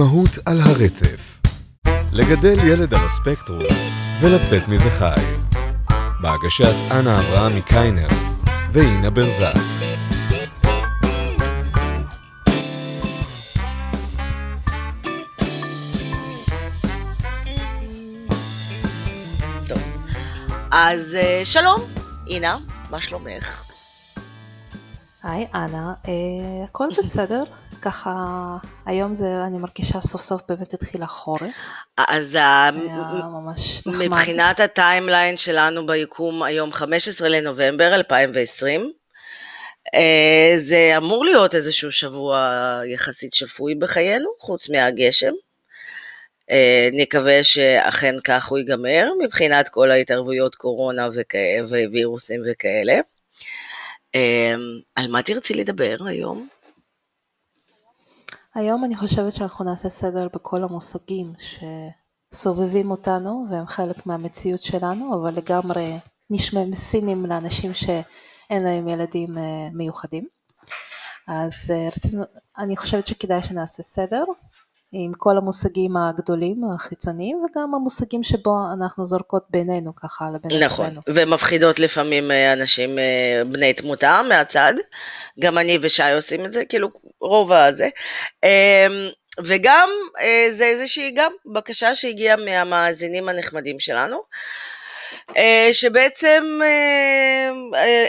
אימהות על הרצף. לגדל ילד על הספקטרום ולצאת מזה חי. בהגשת אנה אברהם מקיינר ואינה ברזק. טוב. אז שלום, אינה, מה שלומך? היי אנה, הכל בסדר? ככה היום זה, אני מרגישה סוף סוף באמת התחיל החורף. אז מבחינת הטיימליין שלנו ביקום היום 15 לנובמבר 2020, זה אמור להיות איזשהו שבוע יחסית שפוי בחיינו, חוץ מהגשם. נקווה שאכן כך הוא ייגמר, מבחינת כל ההתערבויות קורונה ווירוסים וכאלה. על מה תרצי לדבר היום? היום אני חושבת שאנחנו נעשה סדר בכל המושגים שסובבים אותנו, והם חלק מהמציאות שלנו, אבל לגמרי נשמעים סינים לאנשים שאין להם ילדים מיוחדים. אז אני חושבת שכדאי שנעשה סדר עם כל המושגים הגדולים, החיצוניים, וגם המושגים שבו אנחנו זורקות בינינו ככה לבין עצמנו. נכון, ומפחידות לפעמים אנשים בני תמותה מהצד, גם אני ושי עושים את זה, כאילו רוב הזה, וגם זה איזושהי גם בקשה שהגיעה מהמאזינים הנחמדים שלנו, שבעצם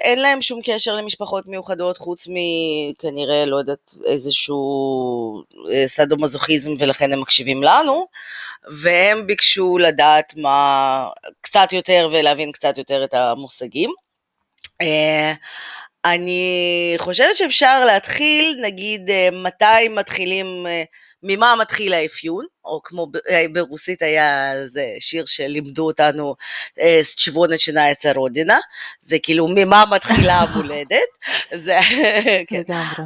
אין להם שום קשר למשפחות מיוחדות, חוץ מכנראה, לא יודעת, איזשהו סדומזוכיזם, ולכן הם מקשיבים לנו, והם ביקשו לדעת מה קצת יותר, ולהבין קצת יותר את המושגים. אני חושבת שאפשר להתחיל, נגיד, מתי מתחילים, ממה מתחיל האפיון, או כמו ברוסית היה זה שיר שלימדו אותנו, שצ'וונת שנאצה רודינה, זה כאילו ממה מתחילה המולדת,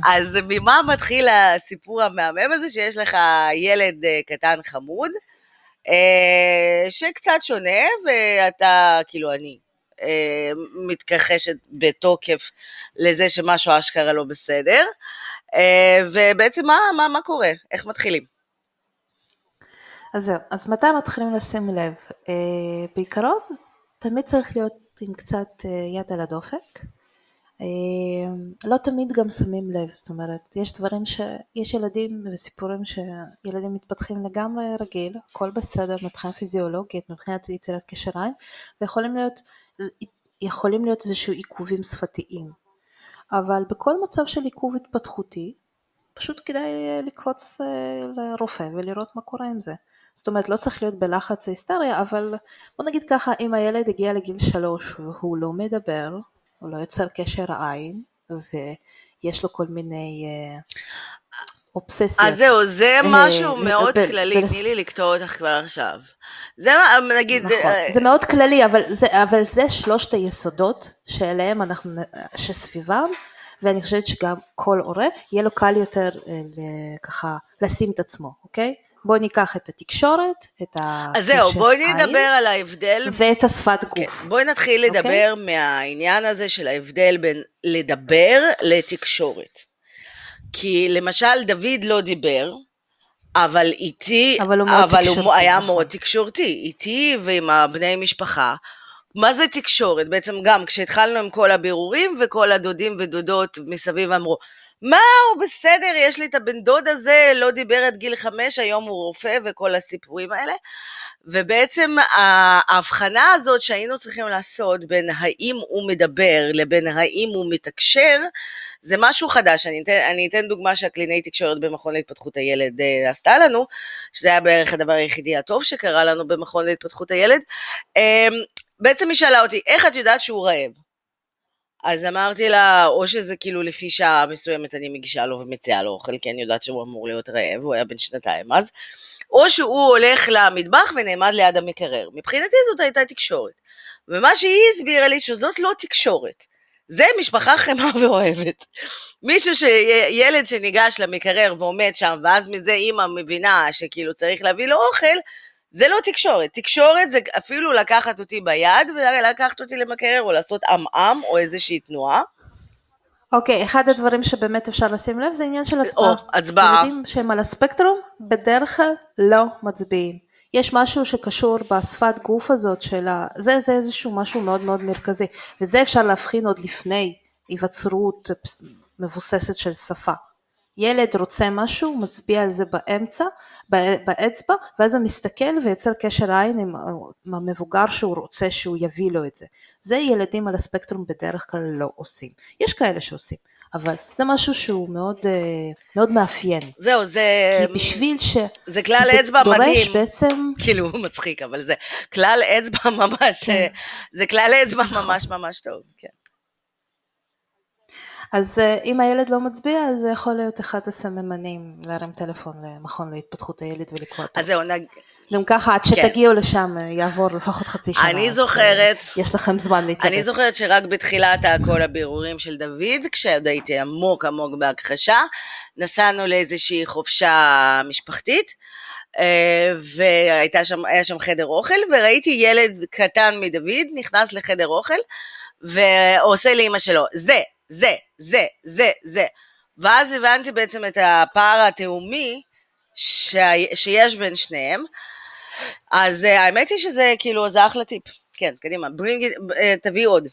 אז ממה מתחיל הסיפור המהמם הזה, שיש לך ילד קטן חמוד, שקצת שונה, ואתה כאילו אני, מתכחשת בתוקף לזה שמשהו אשכרה לא בסדר, ובעצם מה קורה? איך מתחילים? אז זהו, אז מתי מתחילים לשים לב? בעיקרון, תמיד צריך להיות עם קצת יד על הדופק, לא תמיד גם שמים לב, זאת אומרת, יש דברים שיש ילדים וסיפורים שילדים מתפתחים לגמרי רגיל, הכל בסדר מבחינה פיזיולוגית, מבחינת יצירת קשר עין, ויכולים להיות איזשהו עיכובים שפתיים. אבל בכל מצב של עיכוב התפתחותי, פשוט כדאי לקפוץ לרופא ולראות מה קורה עם זה. זאת אומרת, לא צריך להיות בלחץ היסטריה, אבל בוא נגיד ככה, אם הילד הגיע לגיל 3 והוא לא מדבר, הוא לא יוצר קשר עין, ויש לו כל מיני אובססיה. אז זהו, זה משהו מאוד כללי, תני לי לקטוע אותך כבר עכשיו. זה מה, נגיד... נכון, זה מאוד כללי, אבל זה שלושת היסודות שאליהם אנחנו, שסביבם, ואני חושבת שגם כל הורה, יהיה לו קל יותר ככה לשים את עצמו, אוקיי? בואו ניקח את התקשורת, את הקשר. אז זהו, בואי נדבר על ההבדל. ואת השפת גוף. בואי נתחיל לדבר מהעניין הזה של ההבדל בין לדבר לתקשורת. כי למשל דוד לא דיבר, אבל איתי, אבל הוא היה מאוד תקשורתי, איתי ועם הבני משפחה. מה זה תקשורת? בעצם גם כשהתחלנו עם כל הבירורים וכל הדודים ודודות מסביב אמרו, מה הוא בסדר, יש לי את הבן דוד הזה, לא דיבר עד גיל 5, היום הוא רופא וכל הסיפורים האלה, ובעצם ההבחנה הזאת שהיינו צריכים לעשות בין האם הוא מדבר לבין האם הוא מתקשר, זה משהו חדש, אני אתן דוגמה שהקלינאי תקשורת במכון להתפתחות הילד עשתה לנו, שזה היה בערך הדבר היחידי הטוב שקרה לנו במכון להתפתחות הילד, בעצם היא שאלה אותי, איך את יודעת שהוא רעב? אז אמרתי לה, או שזה כאילו לפי שעה מסוימת אני מגישה לו ומציעה לו אוכל, כי אני יודעת שהוא אמור להיות רעב, הוא היה בן 2 אז, או שהוא הולך למטבח ונעמד ליד המקרר. מבחינתי זאת הייתה תקשורת. ומה שהיא הסבירה לי שזאת לא תקשורת, זה משפחה חמה ואוהבת. מישהו ילד שניגש למקרר ועומד שם, ואז מזה אמא מבינה שכאילו צריך להביא לו אוכל, זה לא תקשורת, תקשורת זה אפילו לקחת אותי ביד, ולקחת אותי למקרר, או לעשות עם או איזושהי תנועה, אוקיי, אחד הדברים שבאמת אפשר לשים לב זה עניין של הצבעה. ילדים שהם על הספקטרום בדרך כלל לא מצביעים. יש משהו שקשור בשפת גוף הזאת של זה איזשהו משהו מאוד מאוד מרכזי, וזה אפשר להבחין עוד לפני היווצרות מבוססת של שפה. ילד רוצה משהו, מצביע על זה באמצע, באצבע, ואז הוא מסתכל ויוצר קשר עין עם המבוגר שהוא רוצה שהוא יביא לו את זה. זה ילדים על הספקטרום בדרך כלל לא עושים. יש כאלה שעושים, אבל זה משהו שהוא מאוד, מאוד מאפיין. זהו, זה... כי בשביל ש... זה כלל אצבע מדהים. זה דורש בעצם... כאילו, מצחיק, אבל זה כלל אצבע ממש... זה כלל אצבע ממש ממש טוב, כן. אז אם הילד לא מצביע, אז זה יכול להיות אחד הסממנים להרים טלפון למכון להתפתחות הילד ולקרוא אותו. אז זהו, גם ככה, עד שתגיעו לשם, יעבור לפחות חצי שנה. אני זוכרת. יש לכם זמן להתאבד. אני זוכרת שרק בתחילת כל הבירורים של דוד, כשעוד הייתי עמוק עמוק בהכחשה, נסענו לאיזושהי חופשה משפחתית, והיה שם חדר אוכל, וראיתי ילד קטן מדוד, נכנס לחדר אוכל, ועושה לאמא שלו, זה. ואז הבנתי בעצם את הפער התאומי שיש בין שניהם. אז האמת היא שזה כאילו, זה אחלה טיפ. כן, קדימה, תביא עוד.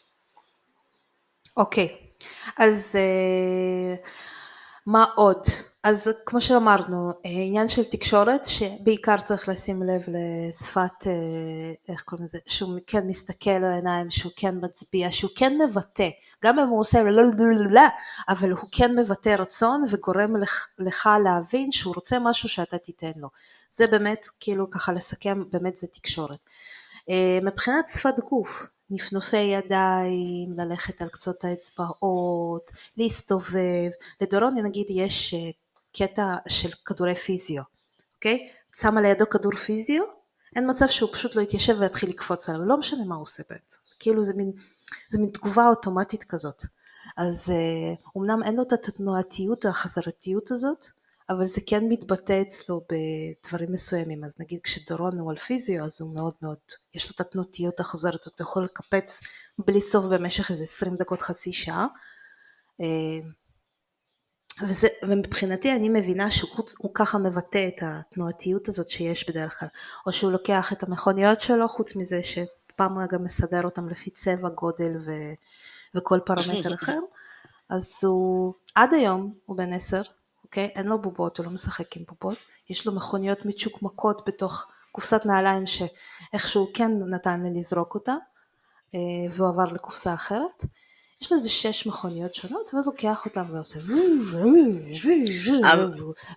אוקיי, אז מה עוד? אז כמו שאמרנו, עניין של תקשורת, שבעיקר צריך לשים לב לשפת, איך קוראים לזה, שהוא כן מסתכל לעיניים, שהוא כן מצביע, שהוא כן מבטא, גם אם הוא עושה לא, אבל הוא כן מבטא רצון, וגורם לך להבין שהוא רוצה משהו שאתה תיתן לו. זה באמת, כאילו ככה לסכם, באמת זה תקשורת. מבחינת שפת גוף, נפנופי ידיים, ללכת על קצות האצבעות, להסתובב, לדורוני נגיד יש... קטע של כדורי פיזיו, אוקיי? שמה לידו כדור פיזיו, אין מצב שהוא פשוט לא יתיישב ויתחיל לקפוץ עליו, לא משנה מה הוא עושה בעצם, כאילו זה מין תגובה אוטומטית כזאת, אז אומנם אין לו את התנועתיות, החזרתיות הזאת, אבל זה כן מתבטא אצלו בדברים מסוימים, אז נגיד כשדורון הוא על פיזיו, אז הוא מאוד מאוד, יש לו את התנועתיות החוזרת, הוא יכול לקפץ בלי סוף במשך איזה 20 דקות חצי שעה, ומבחינתי אני מבינה שהוא ככה מבטא את התנועתיות הזאת שיש בדרך כלל, או שהוא לוקח את המכוניות שלו, חוץ מזה שפעם הוא גם מסדר אותם לפי צבע, גודל וכל פרמטר אחר, אז הוא עד היום הוא בן 10, אוקיי? אין לו בובות, הוא לא משחק עם בובות, יש לו מכוניות מצ'וקמקות בתוך קופסת נעליים שאיכשהו כן נתן לי לזרוק אותה, והוא עבר לקופסה אחרת, יש לו איזה 6 מכוניות שונות, ואז לוקח אותם ועושה,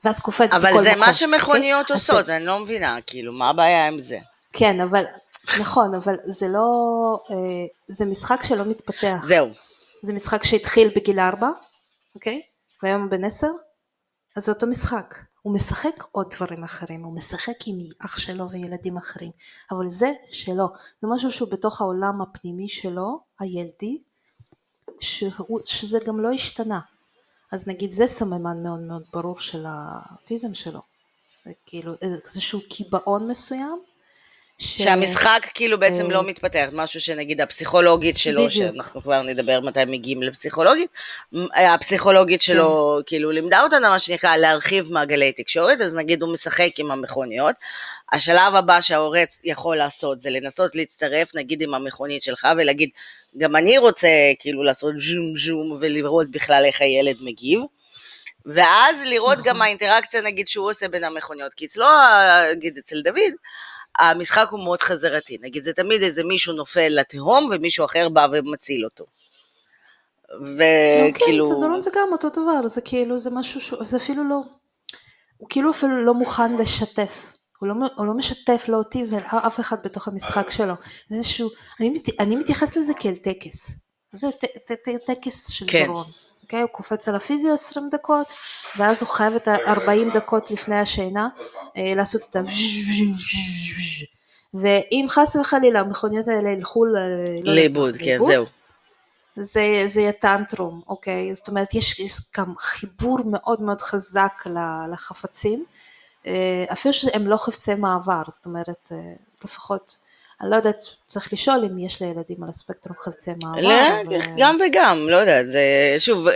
ואז קופץ בכל מקום. אבל זה מה שמכוניות עושות, אני לא מבינה, כאילו, מה הבעיה עם זה? כן, אבל, נכון, אבל זה לא, זה משחק שלא מתפתח. זהו. זה משחק שהתחיל בגיל 4, אוקיי? והיום הוא בן 10, אז זה אותו משחק. הוא משחק עוד דברים אחרים, הוא משחק עם אח שלו וילדים אחרים, אבל זה שלו. זה משהו שהוא בתוך העולם הפנימי שלו, הילדי, שזה גם לא השתנה, אז נגיד זה סממן מאוד מאוד ברור של האוטיזם שלו, זה כאילו איזשהו קיבעון מסוים, שהמשחק כאילו בעצם לא מתפתח, משהו שנגיד הפסיכולוגית שלו, שאנחנו כבר נדבר מתי מגיעים לפסיכולוגית, הפסיכולוגית שלו כאילו לימדה אותנו מה שנקרא להרחיב מעגלי תקשורת, אז נגיד הוא משחק עם המכוניות, השלב הבא שההורץ יכול לעשות, זה לנסות להצטרף נגיד עם המכונית שלך, ולהגיד גם אני רוצה כאילו לעשות ז'ום ז'ום, ולראות בכלל איך הילד מגיב, ואז לראות גם האינטראקציה נגיד שהוא עושה בין המכוניות, כי אצלו, נגיד אצל דוד, המשחק הוא מאוד חזרתי, נגיד זה תמיד איזה מישהו נופל לתהום, ומישהו אחר בא ומציל אותו. וכאילו... כן, סדרון זה גם אותו דבר, זה כאילו זה משהו, זה אפילו לא, הוא כאילו אפילו לא מוכן לשתף, הוא לא משתף לא אותי ואף אחד בתוך המשחק שלו, זה שהוא, אני מתייחס לזה כאל טקס, זה טקס של דורון, הוא קופץ על הפיזיו 20 דקות, ואז הוא חייב את 40 דקות לפני השינה, לעשות את ה... ואם חס וחלילה, המכוניות האלה ילכו לאיבוד, כן, זהו. זה יהיה טנטרום, אוקיי? זאת אומרת, יש גם חיבור מאוד מאוד חזק לחפצים, אפילו שהם לא חפצי מעבר, זאת אומרת, לפחות אני לא יודעת, צריך לשאול אם יש לילדים על הספקטרום חפצי מעבר. גם וגם, לא יודעת, זה שוב,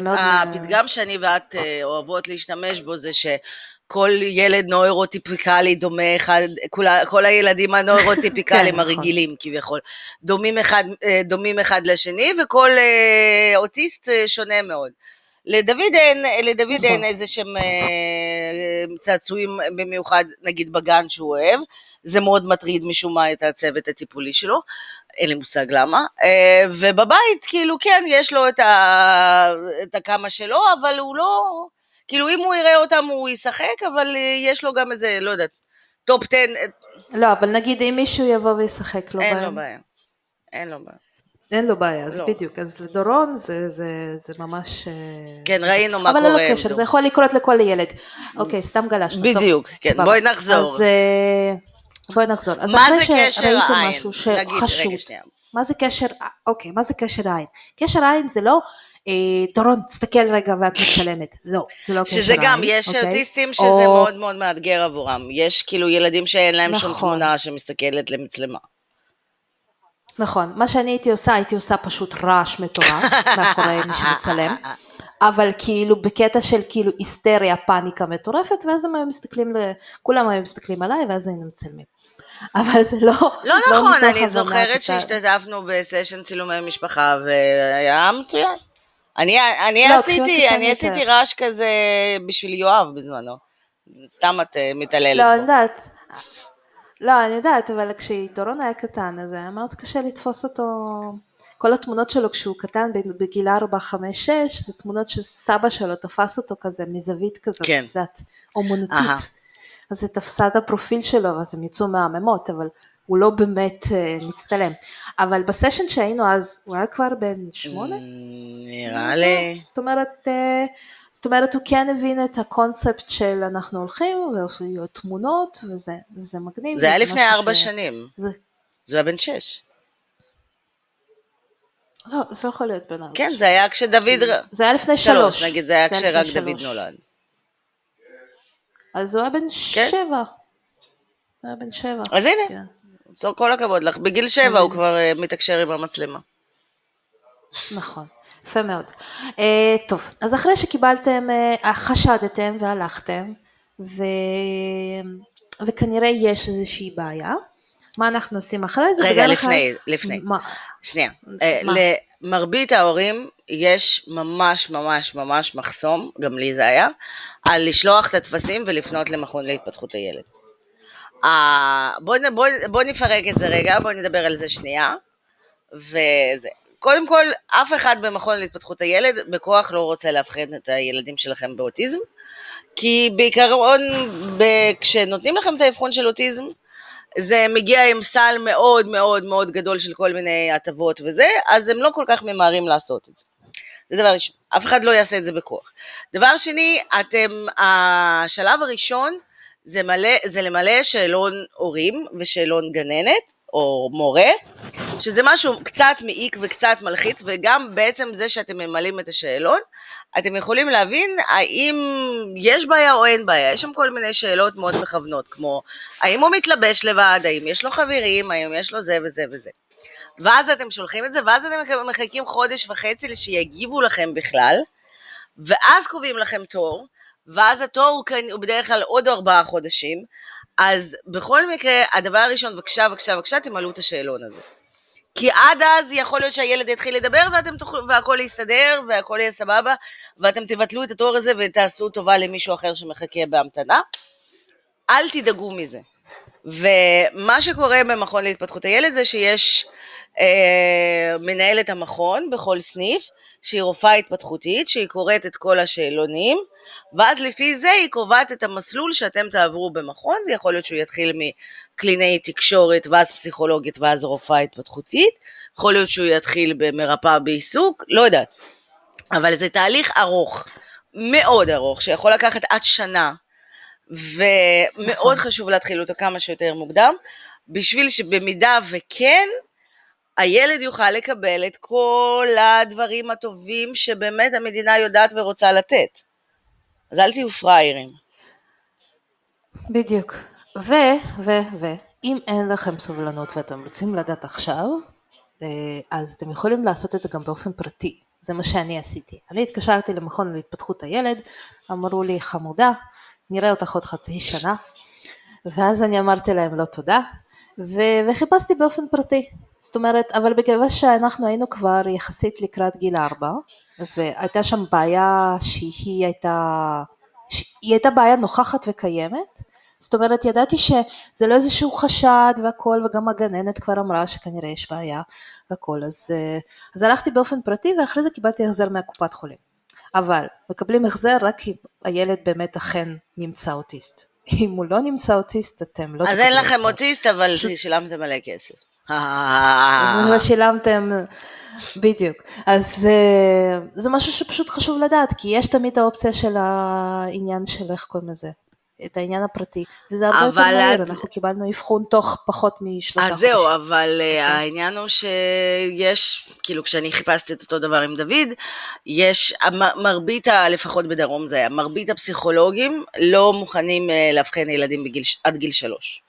הפתגם שאני ואת אוהבות להשתמש בו זה ש... כל ילד נוירוטיפיקלי דומה אחד, כל הילדים הנוירוטיפיקליים הרגילים כביכול, דומים אחד לשני, וכל אוטיסט שונה מאוד. לדוד אין איזה שהם צעצועים במיוחד, נגיד בגן שהוא אוהב, זה מאוד מטריד משום מה את הצוות הטיפולי שלו, אין לי מושג למה, ובבית כאילו כן, יש לו את הכמה שלו, אבל הוא לא... כאילו אם הוא יראה אותם הוא ישחק, אבל יש לו גם איזה, לא יודעת, טופ 10. לא, אבל נגיד אם מישהו יבוא וישחק, לא בעיה. אין לו בעיה, אז בדיוק, אז לדורון זה ממש... כן, ראינו מה קורה. אבל לא קשר, זה יכול לקרות לכל ילד. אוקיי, סתם גלשנו. בדיוק, כן, בואי נחזור. מה זה קשר העין? נגיד, רגע שנייה. מה זה קשר העין? קשר העין זה לא... דורון, תסתכל רגע ואת מצלמת. לא, זה לא קשר. שזה גם, יש אוטיסטים שזה מאוד מאוד מאתגר עבורם. יש כאילו ילדים שאין להם שום תמונה שמסתכלת למצלמה. נכון, מה שאני הייתי עושה פשוט רעש מטורף, מאחורי מי שמצלם, אבל כאילו בקטע של כאילו היסטריה, פאניקה מטורפת, ואז הם היו מסתכלים, כולם היו מסתכלים עליי, ואז היינו מצלמים. אבל זה לא נכון, אני זוכרת שהשתתפנו בסשן צילומי משפחה, והיה מצוין. אני עשיתי רעש כזה בשביל יואב בזמנו, סתם את מתעללת. לא, אני יודעת, אבל כשדורון היה קטן, אז היה מאוד קשה לתפוס אותו, כל התמונות שלו כשהוא קטן, בגיל 4-5-6, זה תמונות שסבא שלו תפס אותו כזה, מזווית כזאת, קצת אומנותית, אז זה תפסה את הפרופיל שלו, אז הם יצאו מהממות, אבל... הוא לא באמת מצטלם, אבל בסשן שהיינו אז, הוא היה כבר בין 8? נראה לי. זאת אומרת, הוא כן הבין את הקונספט של אנחנו הולכים, ויהיו תמונות, וזה מגניב. זה היה לפני 4 שנים. זה היה בין 6. לא, זה לא יכול להיות בין 4. כן, זה היה כשדוד... זה היה לפני 3. נגיד, זה היה כשרק דוד נולד. אז הוא היה בין 7. אז הנה. כל הכבוד לך, בגיל 7 הוא כבר מתקשר עם המצלמה. נכון, יפה מאוד. טוב, אז אחרי שקיבלתם, חשדתם והלכתם, וכנראה יש איזושהי בעיה, מה אנחנו עושים אחרי זה? רגע, לפני. שנייה, למרבית ההורים יש ממש ממש ממש מחסום, גם לי זה היה, על לשלוח את הטפסים ולפנות למכון להתפתחות הילד. בוא נפרק את זה רגע, בוא נדבר על זה שנייה, וזה, קודם כל, אף אחד במכון להתפתחות הילד, בכוח לא רוצה להבחין את הילדים שלכם באוטיזם, כי בעיקרון, כשנותנים לכם את ההבחון של אוטיזם, זה מגיע עם סל מאוד מאוד מאוד גדול של כל מיני הטבות וזה, אז הם לא כל כך ממהרים לעשות את זה. זה דבר ראשון, אף אחד לא יעשה את זה בכוח. דבר שני, השלב הראשון, זה למלא שאלון הורים ושאלון גננת או מורה, שזה משהו קצת מעיק וקצת מלחיץ, וגם בעצם זה שאתם ממלאים את השאלון, אתם יכולים להבין האם יש בעיה או אין בעיה, יש שם כל מיני שאלות מאוד מכוונות, כמו האם הוא מתלבש לבד, האם יש לו חברים, האם יש לו זה וזה וזה. ואז אתם שולחים את זה, ואז אתם מחכים 1.5 חודשים לשיגיבו לכם בכלל, ואז קובעים לכם תור, ואז התור הוא בדרך כלל עוד 4 חודשים, אז בכל מקרה, הדבר הראשון, בבקשה, תמלאו את השאלון הזה. כי עד אז יכול להיות שהילד יתחיל לדבר, והכל יסתדר, והכל יהיה סבבה, ואתם תבטלו את התור הזה, ותעשו טובה למישהו אחר שמחכה בהמתנה. אל תדאגו מזה. ומה שקורה במכון להתפתחות הילד, זה שיש מנהלת המכון בכל סניף, שהיא רופאה התפתחותית, שהיא קוראת את כל השאלונים, ואז לפי זה היא קובעת את המסלול שאתם תעברו במכון, זה יכול להיות שהוא יתחיל מקליני תקשורת, ואז פסיכולוגית, ואז רופאה התפתחותית, יכול להיות שהוא יתחיל במרפאה בעיסוק, לא יודעת, אבל זה תהליך ארוך, מאוד ארוך, שיכול לקחת עד שנה, ומאוד חשוב להתחיל אותו כמה שיותר מוקדם, בשביל שבמידה וכן, הילד יוכל לקבל את כל הדברים הטובים שבאמת המדינה יודעת ורוצה לתת. אז אל תהיו פריירים. בדיוק. אם אין לכם סובלנות ואתם רוצים לדעת עכשיו, אז אתם יכולים לעשות את זה גם באופן פרטי. זה מה שאני עשיתי. אני התקשרתי למכון להתפתחות הילד, אמרו לי, חמודה, נראה אותך עוד חצי שנה, ואז אני אמרתי להם לא תודה, וחיפשתי באופן פרטי. זאת אומרת, אבל בגלל שאנחנו היינו כבר יחסית לקראת גיל 4, והייתה שם בעיה שהיא הייתה בעיה נוכחת וקיימת, זאת אומרת, ידעתי שזה לא איזשהו חשד והכל, וגם הגננת כבר אמרה שכנראה יש בעיה והכל, אז הלכתי באופן פרטי, ואחרי זה קיבלתי החזר מהקופת חולים. אבל מקבלים החזר רק אם הילד באמת אכן נמצא אוטיסט. אם הוא לא נמצא אוטיסט, אתם לא... אז אין לכם אוטיסט, אבל שילמתם עלי כסף. ושילמתם... בדיוק. אז זה משהו שפשוט חשוב לדעת, כי יש תמיד האופציה של העניין של איך קוראים לזה. את העניין הפרטי, וזה הרבה יותר מהיר, אנחנו קיבלנו אבחון תוך פחות מ3 חודשים. אז זהו, אבל העניין הוא שיש, כאילו כשאני חיפשתי את אותו דבר עם דוד, יש, מרבית, לפחות בדרום זה היה, מרבית הפסיכולוגים לא מוכנים להבחין ילדים עד גיל 3,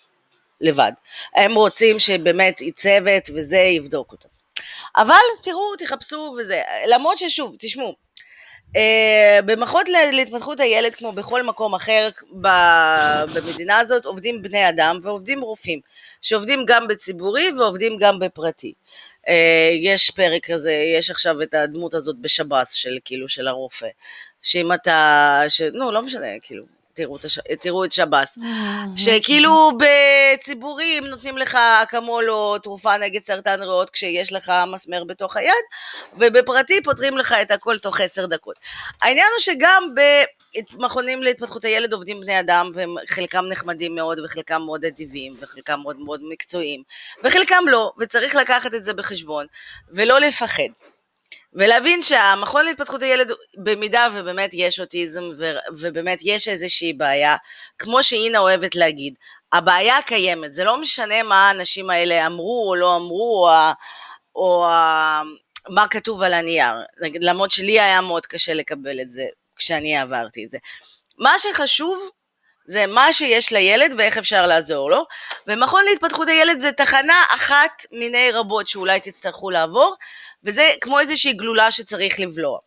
לבד. הם רוצים שבאמת יצוות וזה יבדוק אותם. אבל תראו, תחפשו וזה, למרות ששוב, תשמעו, במכון להתפתחות הילד, כמו בכל מקום אחר במדינה הזאת, עובדים בני אדם ועובדים רופאים, שעובדים גם בציבורי ועובדים גם בפרטי. יש פרק כזה, יש עכשיו את הדמות הזאת בשב"ס, של כאילו של הרופא, שאם אתה, נו לא משנה, כאילו, תראו את שב"ס, שכאילו בציבורים נותנים לך אקמול או תרופה נגד סרטן ריאות כשיש לך מסמר בתוך היד, ובפרטי פותרים לך את הכל תוך 10 דקות. העניין הוא שגם במכונים להתפתחות הילד עובדים בני אדם, וחלקם נחמדים מאוד וחלקם מאוד אדיבים וחלקם מאוד מאוד מקצועיים וחלקם לא, וצריך לקחת את זה בחשבון ולא לפחד. ולהבין שהמכון להתפתחות הילד, במידה ובאמת יש אוטיזם, ובאמת יש איזושהי בעיה, כמו שאינה אוהבת להגיד, הבעיה קיימת, זה לא משנה מה האנשים האלה אמרו או לא אמרו, או מה כתוב על הנייר, למרות שלי היה מאוד קשה לקבל את זה, כשאני עברתי את זה. מה שחשוב, זה מה שיש לילד ואיך אפשר לעזור לו, ומכון להתפתחות הילד זה תחנה אחת מיני רבות שאולי תצטרכו לעבור, וזה כמו איזושהי גלולה שצריך לבלוע.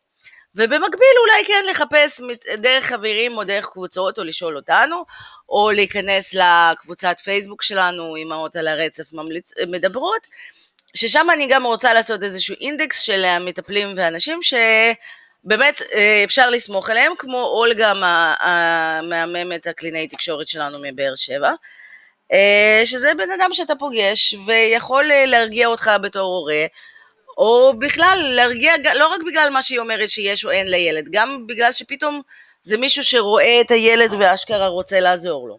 ובמקביל אולי כן לחפש דרך חברים או דרך קבוצות, או לשאול אותנו, או להיכנס לקבוצת פייסבוק שלנו, אמאות על הרצף מדברות, ששם אני גם רוצה לעשות איזשהו אינדקס של המטפלים ואנשים שבאמת אפשר לסמוך אליהם, כמו אולגה מהממת הקלינאי תקשורת שלנו מבאר שבע, שזה בן אדם שאתה פוגש ויכול להרגיע אותך בתור הורה, או בכלל להרגיע, לא רק בגלל מה שהיא אומרת שיש או אין לילד, גם בגלל שפתאום זה מישהו שרואה את הילד והאשכרה רוצה לעזור לו.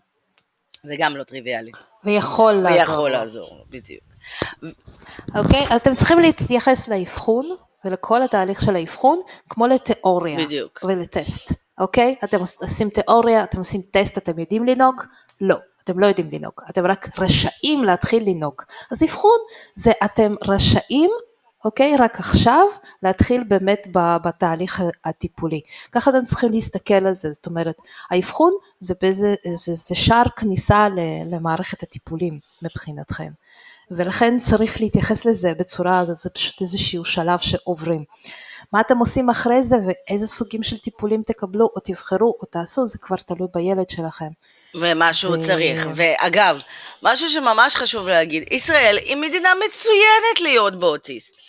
זה גם לא טריוויאלי. ויכול לעזור לו, בדיוק. אוקיי, אתם צריכים להתייחס לאבחון, ולכל התהליך של האבחון, כמו לתיאוריה. בדיוק. ולטסט, אוקיי? אתם עושים תיאוריה, אתם עושים טסט, אתם יודעים לנהוג? לא. אתם לא יודעים לנהוג, אתם רק רשאים להתחיל לנהוג. אז אבחון זה אתם רשאים, אוקיי, רק עכשיו להתחיל באמת בתהליך הטיפולי. ככה אתם צריכים להסתכל על זה, זאת אומרת, האבחון זה שער כניסה למערכת הטיפולים מבחינתכם, ולכן צריך להתייחס לזה בצורה הזאת, זה פשוט איזשהו שלב שעוברים. מה אתם עושים אחרי זה, ואיזה סוגים של טיפולים תקבלו, או תבחרו, או תעשו, זה כבר תלוי בילד שלכם. ומה שהוא צריך, ואגב, משהו שממש חשוב להגיד, ישראל היא מדינה מצוינת להיות באוטיסט.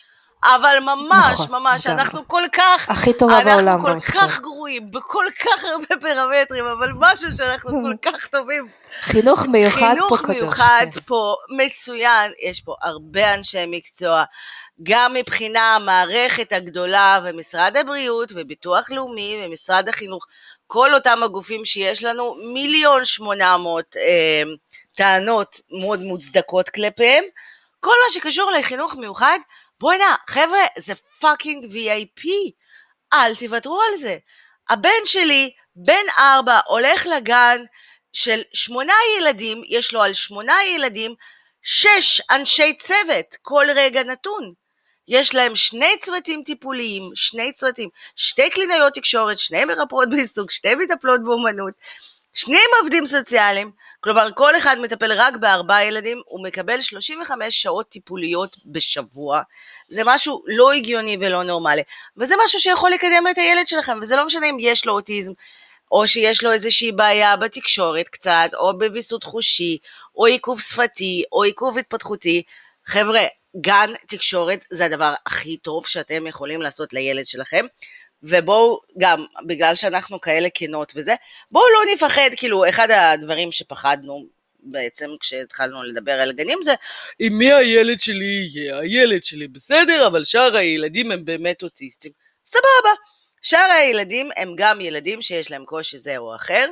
אבל ממש, נכון, ממש, נכון. אנחנו כל כך, הכי טובה בעולם, אנחנו כל כך גרועים, בכל כך הרבה פרמטרים, אבל משהו שאנחנו כל כך טובים. חינוך מיוחד פה קדוש. חינוך מיוחד פה, מצוין, יש פה הרבה אנשי מקצוע, גם מבחינה המערכת הגדולה, ומשרד הבריאות, וביטוח לאומי, ומשרד החינוך, כל אותם הגופים שיש לנו, 1,800,000 טענות מאוד מוצדקות כלפיהם, כל מה שקשור לחינוך מיוחד, בואי נע, חבר'ה, זה פאקינג VIP, אל תוותרו על זה. הבן שלי, בן 4, הולך לגן של 8 ילדים, יש לו על 8 ילדים, 6 אנשי צוות, כל רגע נתון. יש להם 2 צוותים טיפוליים, 2 צוותים, 2 קלינאיות תקשורת, 2 מרפאות בעיסוק, 2 מטפלות באומנות, 2 עובדים סוציאליים, כלומר, כל אחד מטפל רק ב4 ילדים, הוא מקבל 35 שעות טיפוליות בשבוע. זה משהו לא הגיוני ולא נורמלי, וזה משהו שיכול לקדם את הילד שלכם, וזה לא משנה אם יש לו אוטיזם, או שיש לו איזושהי בעיה בתקשורת קצת, או בביסות חושי, או עיכוב שפתי, או עיכוב התפתחותי. חבר'ה, גן תקשורת זה הדבר הכי טוב שאתם יכולים לעשות לילד שלכם, ובואו גם, בגלל שאנחנו כאלה כנות וזה, בואו לא נפחד, כאילו אחד הדברים שפחדנו בעצם כשהתחלנו לדבר על גנים זה, עם מי הילד שלי יהיה, הילד שלי בסדר, אבל שאר הילדים הם באמת אוטיסטים, סבבה, שאר הילדים הם גם ילדים שיש להם קושי זה או אחר,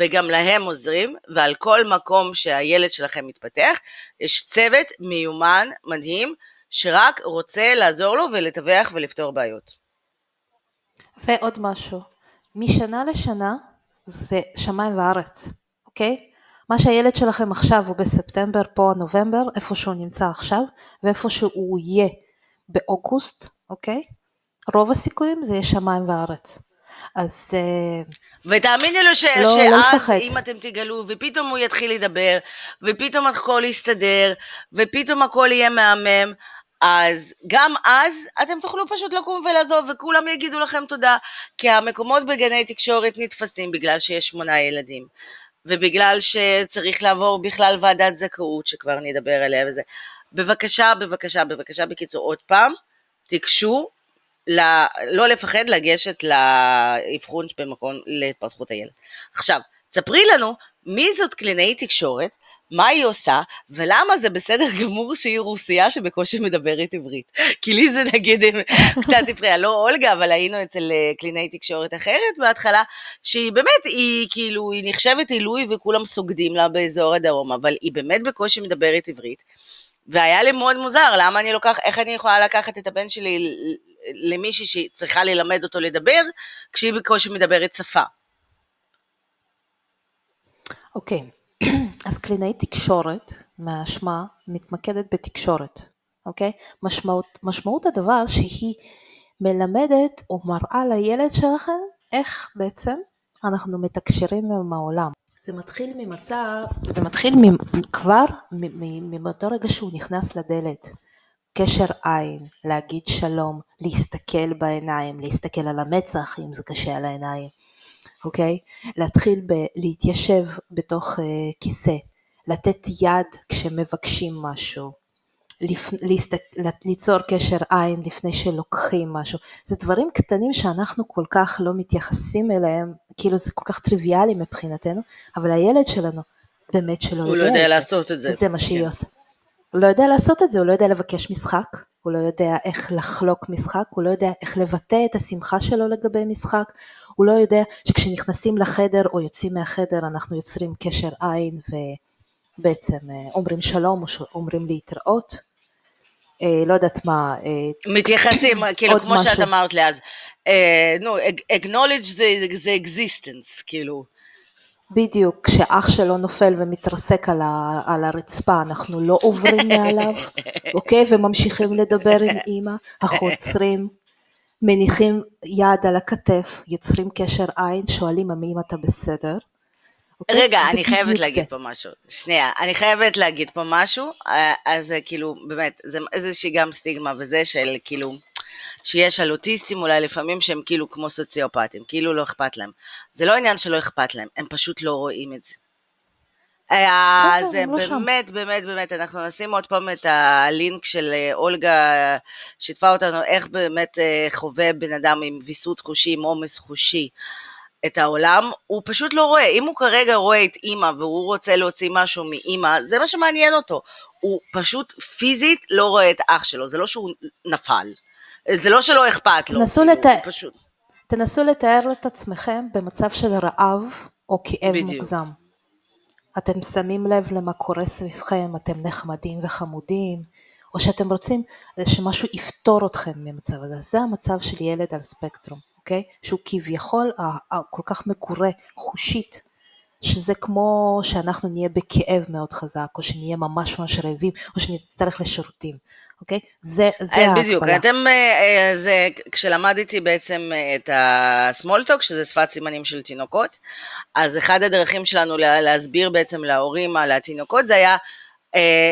וגם להם עוזרים, ועל כל מקום שהילד שלכם מתפתח, יש צוות מיומן מדהים, שרק רוצה לעזור לו ולטווח ולפתור בעיות. ועוד משהו, משנה לשנה זה שמיים וארץ, אוקיי? מה שהילד שלכם עכשיו הוא בספטמבר, פה נובמבר, איפה שהוא נמצא עכשיו, ואיפה שהוא יהיה באוגוסט, אוקיי? רוב הסיכויים זה יהיה שמיים וארץ. אז ותאמיני לו שאז אם אתם תגלו ופתאום הוא יתחיל לדבר ופתאום הכל יסתדר ופתאום הכל יהיה מהמם, אז גם אז אתם תוכלו פשוט לקום ולעזוב וכולם יגידו לכם תודה, כי המקומות בגני תקשורת נתפסים בגלל שיש 8 ילדים ובגלל שצריך לעבור בכלל ועדת זכאות שכבר נדבר עליה וזה. בבקשה, בבקשה, בבקשה, בקיצור עוד פעם, תקשו לא לפחד לגשת לאבחון במקום להתפתחות הילד. עכשיו, תספרי לנו מי זאת קלינאית תקשורת, מה היא עושה, ולמה זה בסדר גמור שהיא רוסיה שבקושי מדברת עברית. כי לי זה נגיד קצת הפריע, לא אולגה, אבל היינו אצל קלינאית תקשורת אחרת בהתחלה, שהיא באמת, היא נחשבת עילוי וכולם סוגדים לה באזור הדרום, אבל היא באמת בקושי מדברת עברית. והיה לי מאוד מוזר, למה אני לוקח, איך אני יכולה לקחת את הבן שלי למישהי שצריכה ללמד אותו לדבר, כשהיא בקושי מדברת שפה. אוקיי, אז קלינאית תקשורת, מהשמה, מתמקדת בתקשורת, אוקיי? משמעות הדבר שהיא מלמדת או מראה לילד שלכם, איך בעצם אנחנו מתקשרים עם העולם. זה מתחיל מאותו רגע שהוא נכנס לדלת. קשר עין, להגיד שלום, להסתכל בעיניים, להסתכל על המצח אם זה קשה על העיניים, אוקיי? להתחיל להתיישב בתוך כיסא, לתת יד כשמבקשים משהו, ליצור קשר עין לפני שלוקחים משהו. זה דברים קטנים שאנחנו כל כך לא מתייחסים אליהם, כאילו זה כל כך טריוויאלי מבחינתנו, אבל הילד שלנו באמת שלא יודע. הוא לא יודע לעשות את זה. זה מה שהיא עושה. הוא לא יודע לעשות את זה, הוא לא יודע לבקש משחק, הוא לא יודע איך לחלוק משחק, הוא לא יודע איך לבטא את השמחה שלו לגבי משחק, הוא לא יודע שכשנכנסים לחדר או יוצאים מהחדר, אנחנו יוצרים קשר עין ובעצם אומרים שלום או אומרים להתראות, לא יודעת מה. מתייחסים, כאילו כמו שאת אמרת לי אז, acknowledge the existence, כאילו. בדיוק, כשאח שלו נופל ומתרסק על הרצפה, אנחנו לא עוברים מעליו, אוקיי? וממשיכים לדבר עם אמא, אנחנו עוצרים, מניחים יד על הכתף, יוצרים קשר עין, שואלים אם אתה בסדר. אוקיי? רגע, אני חייבת להגיד פה משהו. שנייה, אני חייבת להגיד פה משהו, אז כאילו, באמת, זה איזושהי גם סטיגמה וזה של כאילו, שיש על אוטיסטים אולי לפעמים שהם כאילו כמו סוציופטים, כאילו לא אכפת להם. זה לא עניין שלא אכפת להם, הם פשוט לא רואים את זה. אז באמת, באמת, באמת, אנחנו נשים עוד פעם את הלינק של אולגה, שיתפה אותנו איך באמת חווה בן אדם עם ויסות חושי, עם עומס חושי, את העולם, הוא פשוט לא רואה. אם הוא כרגע רואה את אמא, והוא רוצה להוציא משהו מאמא, זה מה שמעניין אותו. הוא פשוט פיזית לא רואה את אח שלו, זה לא שהוא נפל. זה לא שלא אכפת לו. תנסו לתאר את עצמכם במצב של רעב או כאב מוגזם. אתם שמים לב למה קורה סביבכם, אתם נחמדים וחמודים, או שאתם רוצים שמשהו יפתור אתכם ממצב הזה. זה המצב של ילד על ספקטרום, אוקיי? שהוא כביכול כל כך מקורה חושית שזה כמו שאנחנו נהיה בכאב מאוד חזק, או שנהיה ממש ממש רעבים, או שנצטרך לשירותים, אוקיי? זה ההקבלה. בדיוק, כשלמדתי בעצם את הסמולטוק, שזה שפת סימנים של תינוקות, אז אחד הדרכים שלנו להסביר בעצם להורים על התינוקות, זה היה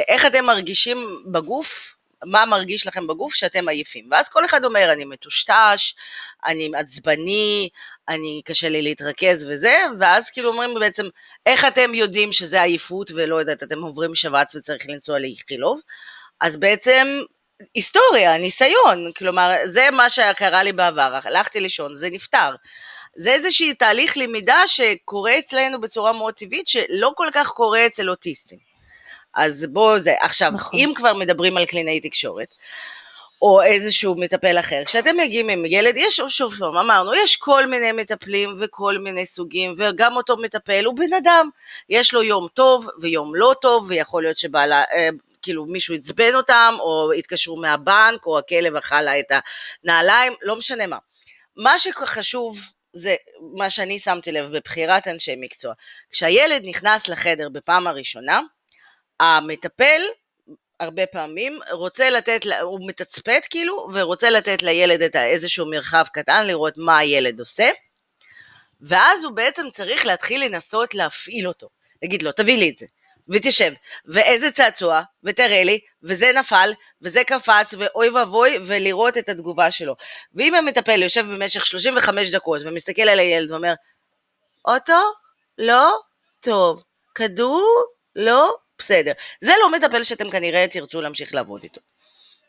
איך אתם מרגישים בגוף, מה מרגיש לכם בגוף שאתם עייפים, ואז כל אחד אומר, אני מטושטש, אני עצבני, אני קשה לי להתרכז וזה, ואז כאילו אומרים בעצם, איך אתם יודעים שזה עייפות, ולא יודעת, אתם עוברים שבץ וצריך לנסוע לאיכילוב, אז בעצם, היסטוריה, ניסיון, כלומר, זה מה שקרה לי בעבר, הלכתי לישון, זה נפטר, זה איזושהי תהליך למידה, שקורה אצלנו בצורה מאוד טבעית, שלא כל כך קורה אצל אוטיסטים, אז בואו זה, עכשיו, נכון. אם כבר מדברים על קלינאי תקשורת, או איזשהו מטפל אחר, כשאתם מגיעים עם ילד, יש, שוב, אמרנו, יש כל מיני מטפלים וכל מיני סוגים, וגם אותו מטפל הוא בן אדם, יש לו יום טוב ויום לא טוב, ויכול להיות שבעלה, כאילו מישהו יצבן אותם, או יתקשרו מהבנק, או הכלב אכלה את הנעליים, לא משנה מה. מה שחשוב, זה מה שאני שמתי לב בבחירת אנשי מקצוע, כשהילד נכנס לחדר בפעם הראשונה, המטפל הרבה פעמים רוצה לתת, הוא מתצפת כאילו, ורוצה לתת לילד את איזשהו מרחב קטן, לראות מה הילד עושה, ואז הוא בעצם צריך להתחיל לנסות להפעיל אותו, להגיד לו, תביא לי את זה, ותשב, ואיזה צעצוע, ותראה לי, וזה נפל, וזה קפץ, ואוי ואבוי, ולראות את התגובה שלו. ואם המטפל יושב במשך 35 דקות, ומסתכל על הילד ואומר, אוטו, לא, טוב, כדור, לא, בסדר, זה לא מטפל שאתם כנראה תרצו להמשיך לעבוד איתו,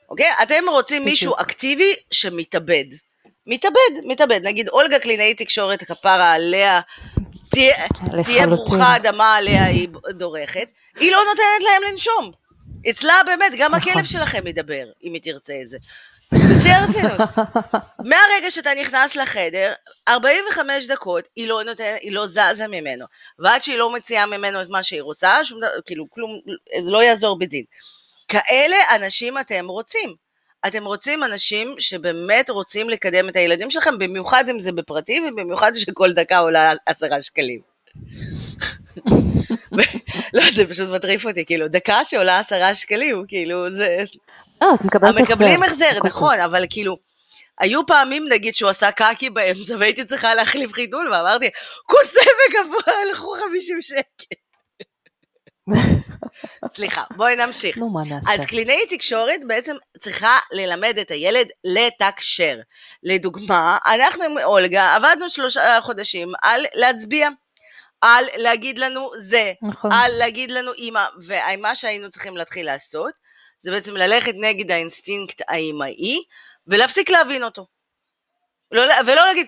אוקיי? אתם רוצים מישהו אקטיבי שמתאבד, מתאבד, נגיד אולגה קלינאית תקשורת כפרה עליה, תהיה ברוכה אדמה עליה היא דורכת, היא לא נותנת להם לנשום, אצלה באמת גם הכלב שלכם ידבר, אם היא תרצה את זה, בסרצינות, מהרגע שאתה נכנס לחדר, 45 דקות היא לא נותנת, היא לא זזה ממנו, ועד שהיא לא מציעה ממנו את מה שהיא רוצה, שום, כאילו כלום, זה לא יעזור בדין. כאלה אנשים אתם רוצים, אנשים שבאמת רוצים לקדם את הילדים שלכם, במיוחד אם זה בפרטי, ובמיוחד שכל דקה עולה 10 שקלים. לא, זה פשוט מטריף אותי, כאילו, דקה שעולה 10 שקלים, כאילו, זה... המקבלים החזר, נכון, אבל כאילו, היו פעמים נגיד שהוא עשה קאקי באמצע, והייתי צריכה להחליף חידול, ואמרתי, כוסה וגבוה, הלכו 50 שקל. סליחה, בואי נמשיך. אז קלינאי תקשורת בעצם צריכה ללמד את הילד לתקשר. לדוגמה, אנחנו עם אולגה עבדנו 3 חודשים על להצביע. על להגיד לנו זה, נכון. על להגיד לנו אמא, ומה שהיינו צריכים להתחיל לעשות, זה בעצם ללכת נגד האינסטינקט האימאי, ולהפסיק להבין אותו, ולא להגיד,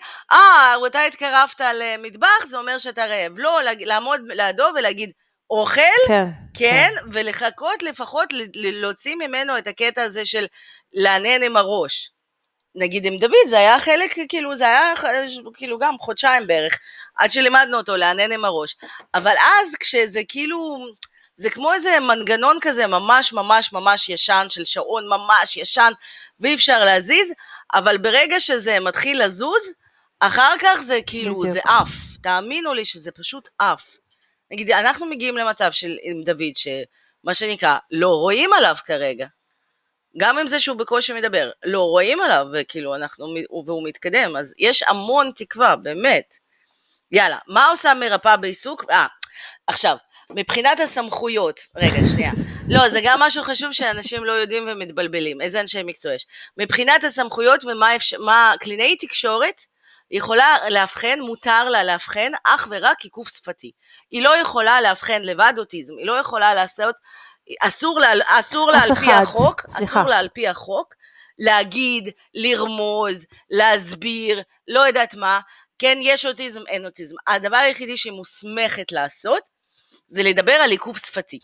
אתה התקרבת למטבח, זה אומר שאתה רעב, לא, לעמוד לידו ולהגיד, אוכל, כן, ולחכות לפחות, להוציא ממנו את הקטע הזה של, לענן עם הראש, נגיד עם דוד, זה היה חלק, כאילו, זה היה כאילו גם 2 חודשים בערך, עד שלימדנו אותו, לענן עם הראש, אבל אז כשזה כאילו, זה כמו איזה מנגנון כזה, ממש ממש ממש ישן, של שעון ממש ישן, ואי אפשר להזיז, אבל ברגע שזה מתחיל לזוז, אחר כך זה כאילו, זה אף, תאמינו לי שזה פשוט אף, נגיד, אנחנו מגיעים למצב של עם דוד, שמה שנקרא, לא רואים עליו כרגע, גם עם זה שהוא בקושי מדבר, לא רואים עליו, וכאילו אנחנו, והוא מתקדם, אז יש המון תקווה, באמת. יאללה, מה עושה מרפאה בעיסוק? עכשיו, מבחינת הסמכויות, רגע, שנייה, לא, זה גם משהו חשוב שאנשים לא יודעים ומתבלבלים, איזה אנשי מקצוע יש. מבחינת הסמכויות ומה קלינאי תקשורת, יכולה להבחן, מותר לה להבחן, אך ורק עיקוף שפתי. היא לא יכולה להבחן לבד אוטיזם, היא לא יכולה לעשות... אסור לה על פי החוק, אסור לה על פי החוק, להגיד, לרמוז, להסביר, לא יודעת מה, כן יש אוטיזם, אין אוטיזם, הדבר היחידי שהיא מוסמכת לעשות, זה לדבר על עיקוף שפתי,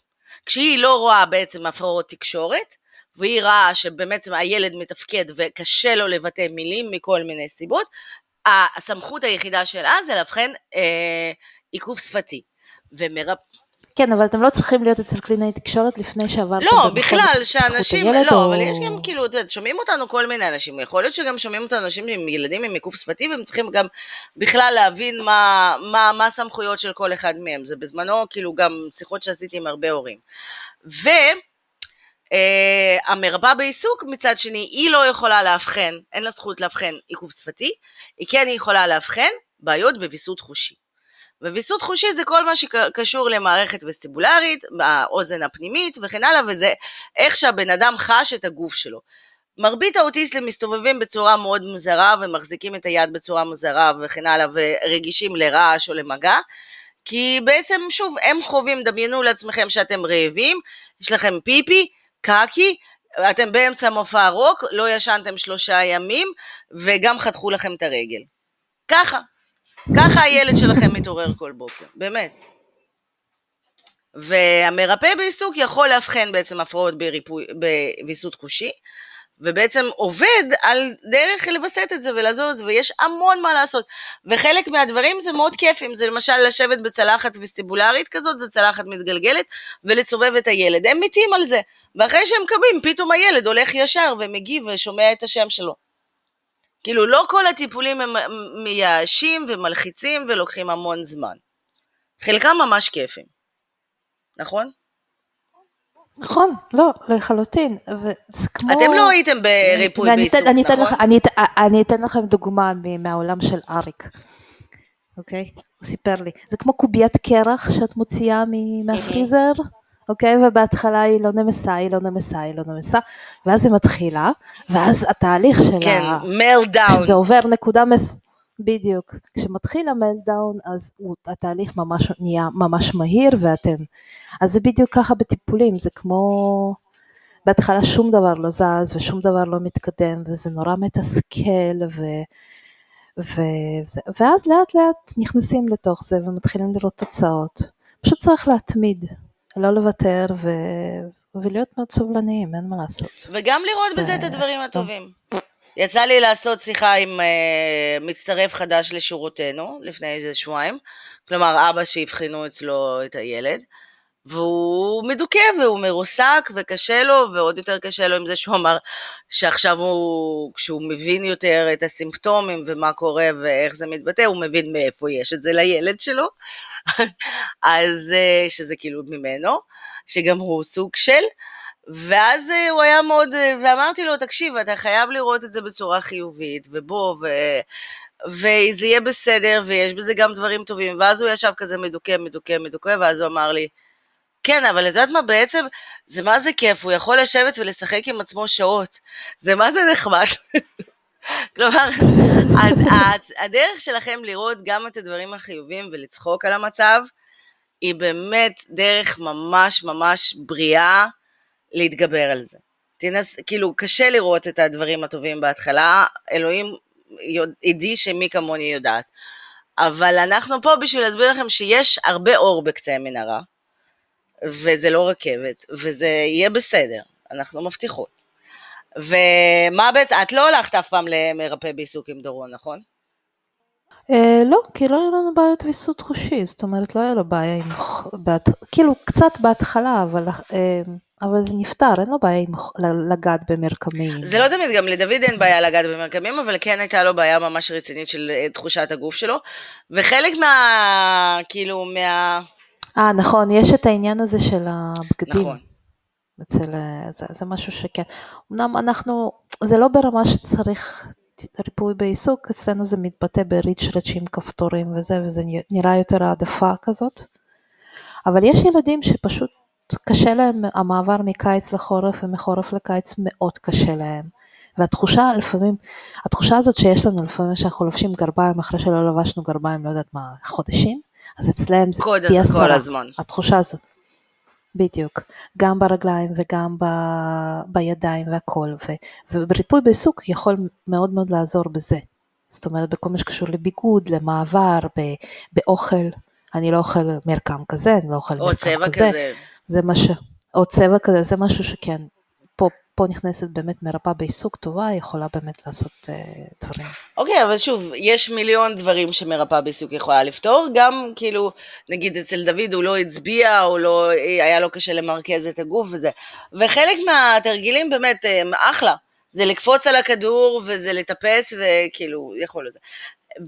כשהיא לא רואה בעצם הפרעות תקשורת, והיא רואה שבעצם הילד מתפקד וקשה לו לבטא מילים מכל מיני סיבות, הסמכות היחידה שלה זה להבחן עיקוף שפתי, ומרפא, כן, אבל אתם לא צריכים להיות אצל קלינאי תקשורת לפני שעברתם. לא, בכלל, שאנשים, לא, אבל יש גם כאילו, שומעים אותנו כל מיני אנשים, יכול להיות שגם שומעים אותנו אנשים עם ילדים עם עיקוף שפתי, והם צריכים גם בכלל להבין מה הסמכויות של כל אחד מהם, זה בזמנו כאילו גם שיחות שעשיתי עם הרבה הורים. ו... המרפאה בעיסוק מצד שני היא לא יכולה להבחן, אין לה זכות להבחן עיכוב שפתי, היא כן יכולה להבחן בעיות בוויסות חושי. וויסות חושי זה כל מה שקשור למערכת וסטיבולרית, האוזן הפנימית וכן הלאה, וזה איך שהבן אדם חש את הגוף שלו. מרבית האוטיסטים מסתובבים בצורה מאוד מוזרה ומחזיקים את היד בצורה מוזרה וכן הלאה, ורגישים לרעש או למגע, כי בעצם שוב הם חווים, דמיינו לעצמכם שאתם רעבים, יש לכם פיפי, קאקי, אתם באמצע מופע רוק, לא ישנתם 3 ימים, וגם חתכו לכם את הרגל. ככה הילד שלכם מתעורר כל בוקר, באמת. והמרפא בעיסוק יכול להבחן בעצם הפרעות בוויסות חושי, ובעצם עובד על דרך לבסט את זה ולעזור את זה, ויש המון מה לעשות. וחלק מהדברים זה מאוד כיפים, זה למשל לשבת בצלחת וסטיבולרית כזאת, זה צלחת מתגלגלת, ולסובב את הילד. הם מתים על זה, ואחרי שהם קמים, פתאום הילד הולך ישר ומגיב ושומע את השם שלו. כאילו לא כל הטיפולים הם מייאשים ומלחיצים ולוקחים המון זמן. חלקם ממש כיפים. נכון? נכון, לא, לחלוטין. אתם לא הייתם בריפוי בעיסוק, נכון? אני אתן לכם דוגמה מהעולם של אריק. אוקיי? הוא סיפר לי. זה כמו קוביית קרח שאת מוציאה מהפריזר, אוקיי? ובהתחלה היא לא נמסה, ואז היא מתחילה, ואז התהליך שלה... כן, מלדאון. זה עובר נקודה בדיוק. כשמתחיל המלדאון, אז התהליך ממש נהיה ממש מהיר, ואתם... אז זה בדיוק ככה בטיפולים, זה כמו... בהתחלה שום דבר לא זז, ושום דבר לא מתקדם, וזה נורא מתסכל, ואז לאט לאט נכנסים לתוך זה, ומתחילים לראות תוצאות. פשוט צריך להתמיד, לא לוותר, ולהיות מאוד סובלניים, אין מה לעשות. וגם לראות בזה את הדברים הטובים. יצא לי לעשות שיחה עם מצטרף חדש לשורותינו, לפני איזה 2 שבועות, כלומר אבא שהבחינו אצלו את הילד, והוא מדוקה והוא מרוסק וקשה לו, ועוד יותר קשה לו עם זה שהוא אמר שעכשיו הוא, כשהוא מבין יותר את הסימפטומים ומה קורה ואיך זה מתבטא, הוא מבין מאיפה יש את זה לילד שלו, אז שזה כאילו ממנו, שגם הוא סוג של, ואז הוא היה מאוד, ואמרתי לו, תקשיב, אתה חייב לראות את זה בצורה חיובית, ובוא, וזה יהיה בסדר, ויש בזה גם דברים טובים, ואז הוא ישב כזה מדוקה, ואז הוא אמר לי, כן, אבל לדעת מה בעצם, זה מה זה כיף, הוא יכול לשבת ולשחק עם עצמו שעות, זה מה זה נחמד. כלומר, הדרך שלכם לראות גם את הדברים החיובים, ולצחוק על המצב, היא באמת דרך ממש ממש בריאה, להתגבר על זה. כאילו, קשה לראות את הדברים הטובים בהתחלה, אלוהים ידעי שמי כמוני יודעת, אבל אנחנו פה בשביל להסביר לכם שיש הרבה אור בקצה המנהרה, וזה לא רכבת, וזה יהיה בסדר, אנחנו מבטיחות. ומה בעצם, את לא הולכת אף פעם למרפא בעיסוק עם דורון, נכון? לא, כי לא היה לנו בעיות ויסות חושי, זאת אומרת, לא היה לו בעיה עם... כאילו, קצת בהתחלה, אבל... אבל זה נפטר, אין לו בעיה לגעת במרקמים. זה לא תמיד, גם לדוד אין בעיה לגעת במרקמים, אבל כן הייתה לו בעיה ממש רצינית של תחושת הגוף שלו, וחלק מה... כאילו, מה... נכון, יש את העניין הזה של הבגדים. נכון. זה משהו שכן. אמנם אנחנו, זה לא ברמה שצריך ריפוי בעיסוק, אצלנו זה מתבטא בריצ'רצ'ים, כפתורים וזה, וזה נראה יותר העדפה כזאת. אבל יש ילדים שפשוט, קשה להם, המעבר מקיץ לחורף ומחורף לקיץ מאוד קשה להם, והתחושה לפעמים, התחושה הזאת שיש לנו לפעמים שאנחנו לובשים גרביים אחרי שלא לבשנו גרביים, לא יודעת מה, חודשים, אז אצלהם זה פי 10, התחושה הזאת, בדיוק, גם ברגליים וגם בידיים והכל, ובריפוי בעיסוק יכול מאוד מאוד לעזור בזה, זאת אומרת בכל מה שקשור לביגוד, למעבר, באוכל, אני לא אוכל מרקם כזה, אני לא אוכל מרקם כזה, או צבע כזה, זה משהו שכן, פה פה נכנסת באמת מרפאה בעיסוק טובה, יכולה באמת לעשות דברים. אוקיי, אבל שוב, יש מיליון דברים שמרפאה בעיסוק יכולה לפתור, גם כאילו, נגיד אצל דוד הוא לא הצביע, הוא לא, היה לו קשה למרכז את הגוף וזה, וחלק מהתרגילים באמת אחלה, זה לקפוץ על הכדור וזה לטפס וכאילו יכול לזה.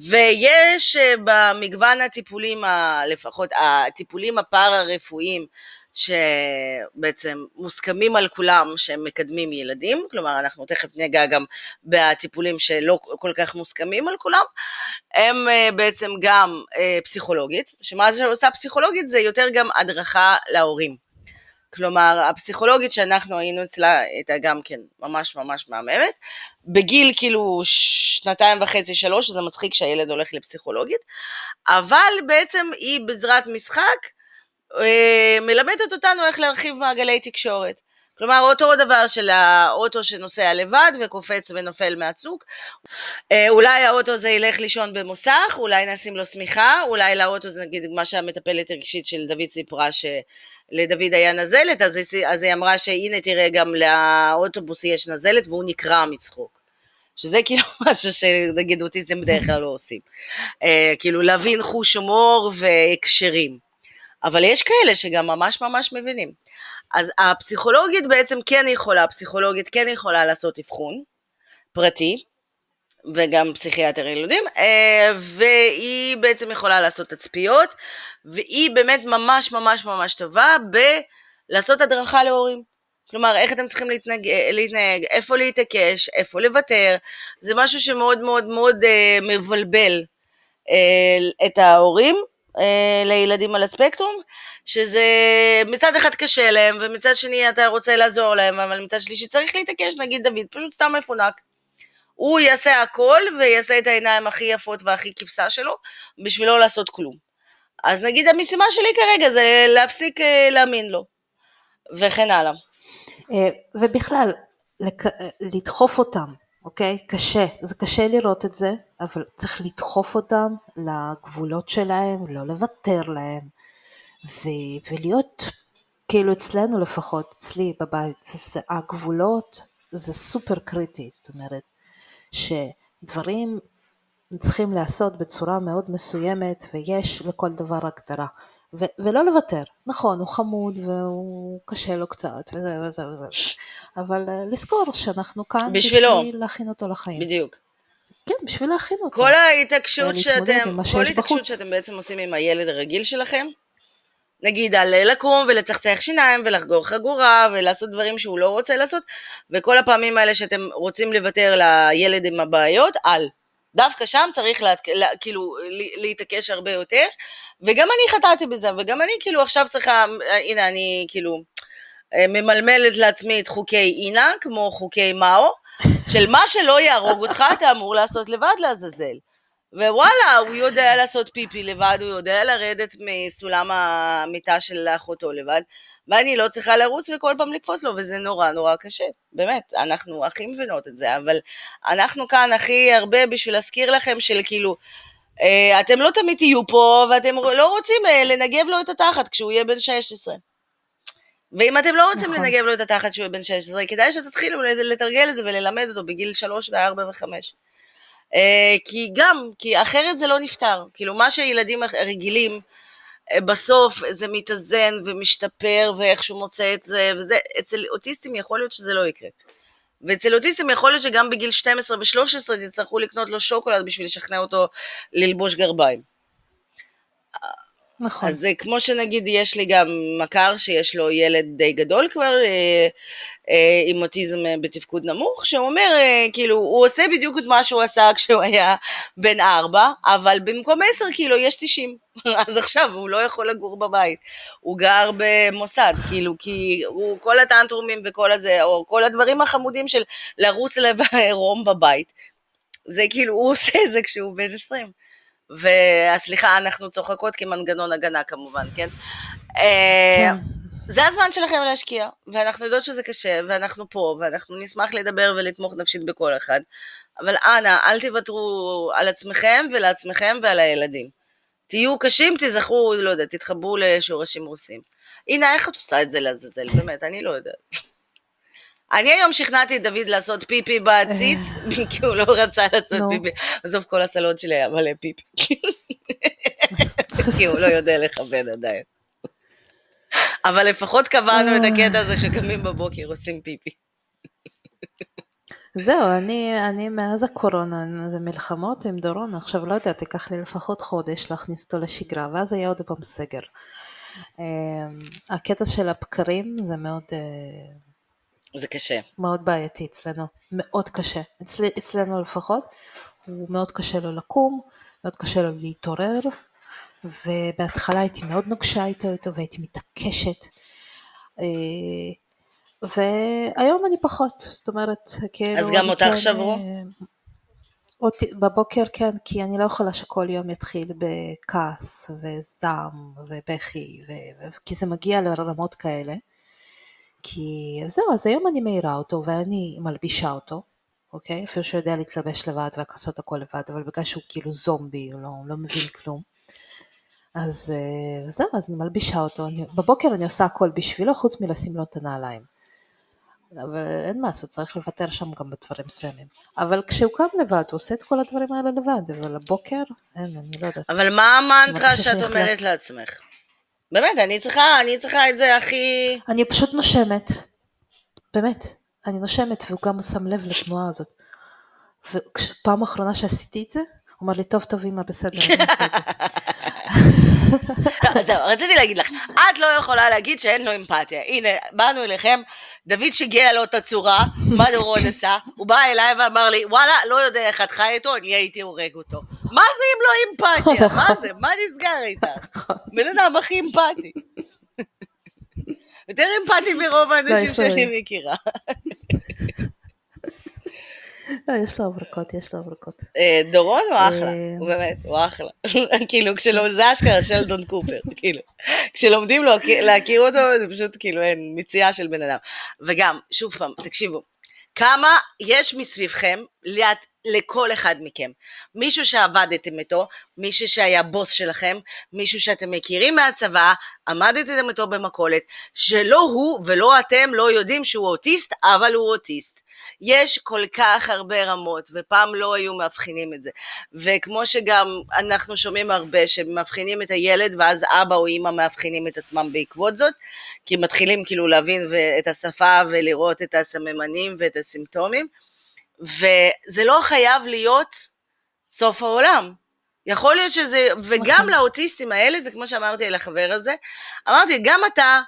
ויש במגוון הטיפולים, לפחות הטיפולים הפארה-רפואיים, שבעצם מוסכמים על כולם שהם מקדמים ילדים, כלומר אנחנו תכף נגע גם בטיפולים שלא כל כך מוסכמים על כולם, הם בעצם גם פסיכולוגית, שמה שעושה פסיכולוגית זה יותר גם הדרכה להורים. כלומר, הפסיכולוגית שאנחנו היינו אצלה, הייתה גם כן ממש ממש מהממת, בגיל כאילו 2.5-3, זה מצחיק שהילד הולך לפסיכולוגית, אבל בעצם היא בעזרת משחק, מלמדת אותנו איך להרחיב מעגלי תקשורת. כלומר, אותו דבר של האוטו שנוסע לבד וקופץ ונופל מהצוק, אולי האוטו זה ילך לישון במוסך, אולי נשים לו סמיכה, אולי לאוטו זה נגיד מה שהמטפלת הרגשית של דוד סיפרה ש... לדוד היה נזלת, אז היא אמרה שהנה תראה גם לאוטובוס יש נזלת, והוא נקרע מצחוק. שזה כאילו משהו שנגיד אוטיסטים בדרך כלל לא עושים. כאילו להבין חוש הומור והקשרים. אבל יש כאלה שגם ממש ממש מבינים. אז הפסיכולוגית בעצם כן יכולה, הפסיכולוגית כן יכולה לעשות אבחון פרטי, וגם פסיכיאטר ילדים, והיא בעצם יכולה לעשות תצפיות, והיא באמת ממש ממש ממש טובה בלעשות הדרכה להורים. כלומר, איך אתם צריכים להתנהג, איפה להתעקש, איפה לוותר, זה משהו שמאוד מאוד מאוד מבלבל את ההורים לילדים על הספקטרום, שזה מצד אחד קשה להם, ומצד שני אתה רוצה לעזור להם, אבל מצד שלישי צריך להתעקש, נגיד דוד, פשוט סתם מפונק. הוא יעשה הכל ויעשה את העיניים הכי יפות והכי כבשה שלו, בשביל לא לעשות כלום. אז נגיד המשימה שלי כרגע זה להפסיק להאמין לו, וכן הלאה. ובכלל, לדחוף אותם, אוקיי? קשה, זה קשה לראות את זה, אבל צריך לדחוף אותם לגבולות שלהם, לא לוותר להם, ולהיות, כאילו אצלנו לפחות, אצלי בבית, הגבולות זה סופר קריטי, זאת אומרת, שדברים צריכים לעשות בצורה מאוד מסוימת, ויש לכל דבר הגדרה, ולא לוותר, נכון, הוא חמוד, והוא קשה לו קצת, וזה וזה וזה, אבל לזכור שאנחנו כאן, בשביל להכין אותו לחיים. בדיוק. כן, בשביל להכין אותו. כל ההתעקשות שאתם בעצם עושים עם הילד הרגיל שלכם, נגיד על לקום ולצחצח שיניים ולחגור חגורה ולעשות דברים שהוא לא רוצה לעשות, וכל הפעמים האלה שאתם רוצים לוותר לילד עם הבעיות, דווקא שם צריך כאילו להתעקש הרבה יותר, וגם אני חטאתי בזה, וגם אני כאילו עכשיו צריכה, הנה אני כאילו ממלמלת לעצמי את חוקי אינה, כמו חוקי מאו, של מה שלא יהרוג אותך אתה אמור לעשות לבד לעזאזל. ווואלה, הוא יודע לעשות פיפי לבד, הוא יודע לרדת מסולם המיטה של אחותו לבד, ואני לא צריכה לרוץ וכל פעם לקפוץ לו, וזה נורא נורא קשה, באמת, אנחנו הכי מבינות את זה, אבל אנחנו כאן הכי הרבה בשביל להזכיר לכם של כאילו, אתם לא תמיד תהיו פה, ואתם לא רוצים לנגב לו את התחת כשהוא יהיה בן 16. ואם אתם לא רוצים לנגב לו את התחת כשהוא יהיה בן 16, כדאי שתתחילו לתרגל את זה וללמד אותו בגיל 3 ו4 ו5. כי אחרת זה לא נפתר, כאילו מה שילדים רגילים בסוף זה מתאזן ומשתפר ואיכשהו מוצא את זה, וזה אצל אוטיסטים יכול להיות שזה לא יקרה, ואצל אוטיסטים יכול להיות שגם בגיל 12 ו-13 תצטרכו לקנות לו שוקולד בשביל לשכנע אותו ללבוש גרביים. נכון. אז כמו שנגיד יש לי גם מכר שיש לו ילד די גדול כבר, עם אוטיזם בתפקוד נמוך, שאומר, כאילו, הוא עושה בדיוק את מה שהוא עשה כשהוא היה בן 4, אבל במקום 10 כאילו יש 90, אז עכשיו הוא לא יכול לגור בבית, הוא גר במוסד, כאילו, כי הוא כל הטנטרומים וכל הזה, או כל הדברים החמודים של לרוץ לבהרום בבית, זה כאילו, הוא עושה את זה כשהוא בן 20, והסליחה, אנחנו צוחקות כמנגנון הגנה כמובן, כן? כן. זה הזמן שלכם להשקיע, ואנחנו יודעות שזה קשה, ואנחנו פה, ואנחנו נשמח לדבר ולתמוך נפשית בכל אחד, אבל אנא, אל תוותרו על עצמכם ולעצמכם ועל הילדים. תהיו קשים, תזכרו, לא יודע, תתחברו לשורשים רוסים. הנה, איך את עושה את זה לעזאזל? באמת, אני לא יודעת. אני היום שכנעתי את דוד לעשות פיפי בעציץ, כי הוא לא רצה לעשות פיפי. עזוב, כל הסלון שלי היה מלא פיפי. כי הוא לא יודע לכבד עדיין. אבל לפחות קבענו את הקטע הזה שקמים בבוקר עושים פיפי. זהו, אני מאז הקורונה, זה מלחמות עם דורון, עכשיו לא יודע, תיקח לי לפחות חודש להכניס אותו לשגרה, ואז היה עוד פעם סגר. הקטע של הבקרים זה מאוד... זה קשה. מאוד בעייתי אצלנו, מאוד קשה. אצלנו לפחות, הוא מאוד קשה לו לקום, מאוד קשה לו להתעורר, ובהתחלה הייתי מאוד נוקשה איתו, והייתי מתעקשת, והיום אני פחות, זאת אומרת, כאילו... אז גם אותך שברו? בבוקר כן, כי אני לא יכולה שכל יום יתחיל בכעס, וזעם, ובכי, כי זה מגיע לרמות כאלה, כי זהו, אז היום אני מאירה אותו, ואני מלבישה אותו, אוקיי? אפילו שהוא יודע להתלבש לבד, והכסות הכל לבד, אבל בגלל שהוא כאילו זומבי, הוא לא מבין כלום. אז זהו, אז אני מלבישה אותו, בבוקר אני עושה הכל בשבילו, חוץ מלשים לו את הנעליים. אבל אין מה לעשות, צריך לוותר שם גם בדברים מסוימים. אבל כשהוא קם לבד, הוא עושה את כל הדברים האלה לבד, אבל הבוקר, אין, אני לא יודעת. אבל מה המנטרה שאת אומרת לעצמך? באמת, אני צריכה את זה הכי... אני פשוט נושמת, באמת, אני נושמת, והוא גם שם לב לתנועה הזאת. ופעם האחרונה שעשיתי את זה, הוא אומר לי, טוב טוב אמא, בסדר, אני עושה את זה. זהו, רציתי להגיד לך, את לא יכולה להגיד שאין לו אמפתיה, הנה, באנו אליכם, דוד שגיע לו את הצורה, מה דורון עשה, הוא בא אליי ואמר לי, וואלה, לא יודע איך את חי איתו, אני הייתי הורג אותו, מה זה אם לא אמפתיה, מה זה, מה נסגר איתך, בן אדם הכי אמפתי, יותר אמפתי מרוב האנשים שאני מכירה. לא, יש לו אברקות, דורון הוא אחלה, הוא באמת, הוא אחלה. כאילו, זה אשכרה שלדון קופר, כאילו. כשלומדים לו להכיר אותו, זה פשוט כאילו אין מציאה של בן אדם. וגם, שוב פעם, תקשיבו, כמה יש מסביבכם לכל אחד מכם. מישהו שעבדתם איתו, מישהו שהיה בוס שלכם, מישהו שאתם מכירים מהצבא, עמדתם איתו במכולת, שלא הוא ולא אתם לא יודעים שהוא אוטיסט, אבל הוא אוטיסט. יש כל כך הרבה רמות, ופעם לא היו מאבחינים את זה, וכמו שגם אנחנו שומעים הרבה שמאבחינים את הילד, ואז אבא או אמא מאבחינים את עצמם בעקבות זאת, כי מתחילים כאילו להבין את השפה, ולראות את הסממנים ואת הסימפטומים, וזה לא חייב להיות סוף העולם, יכול להיות שזה, וגם לאוטיסטים האלה, זה כמו שאמרתי לחבר הזה, אמרתי גם אתה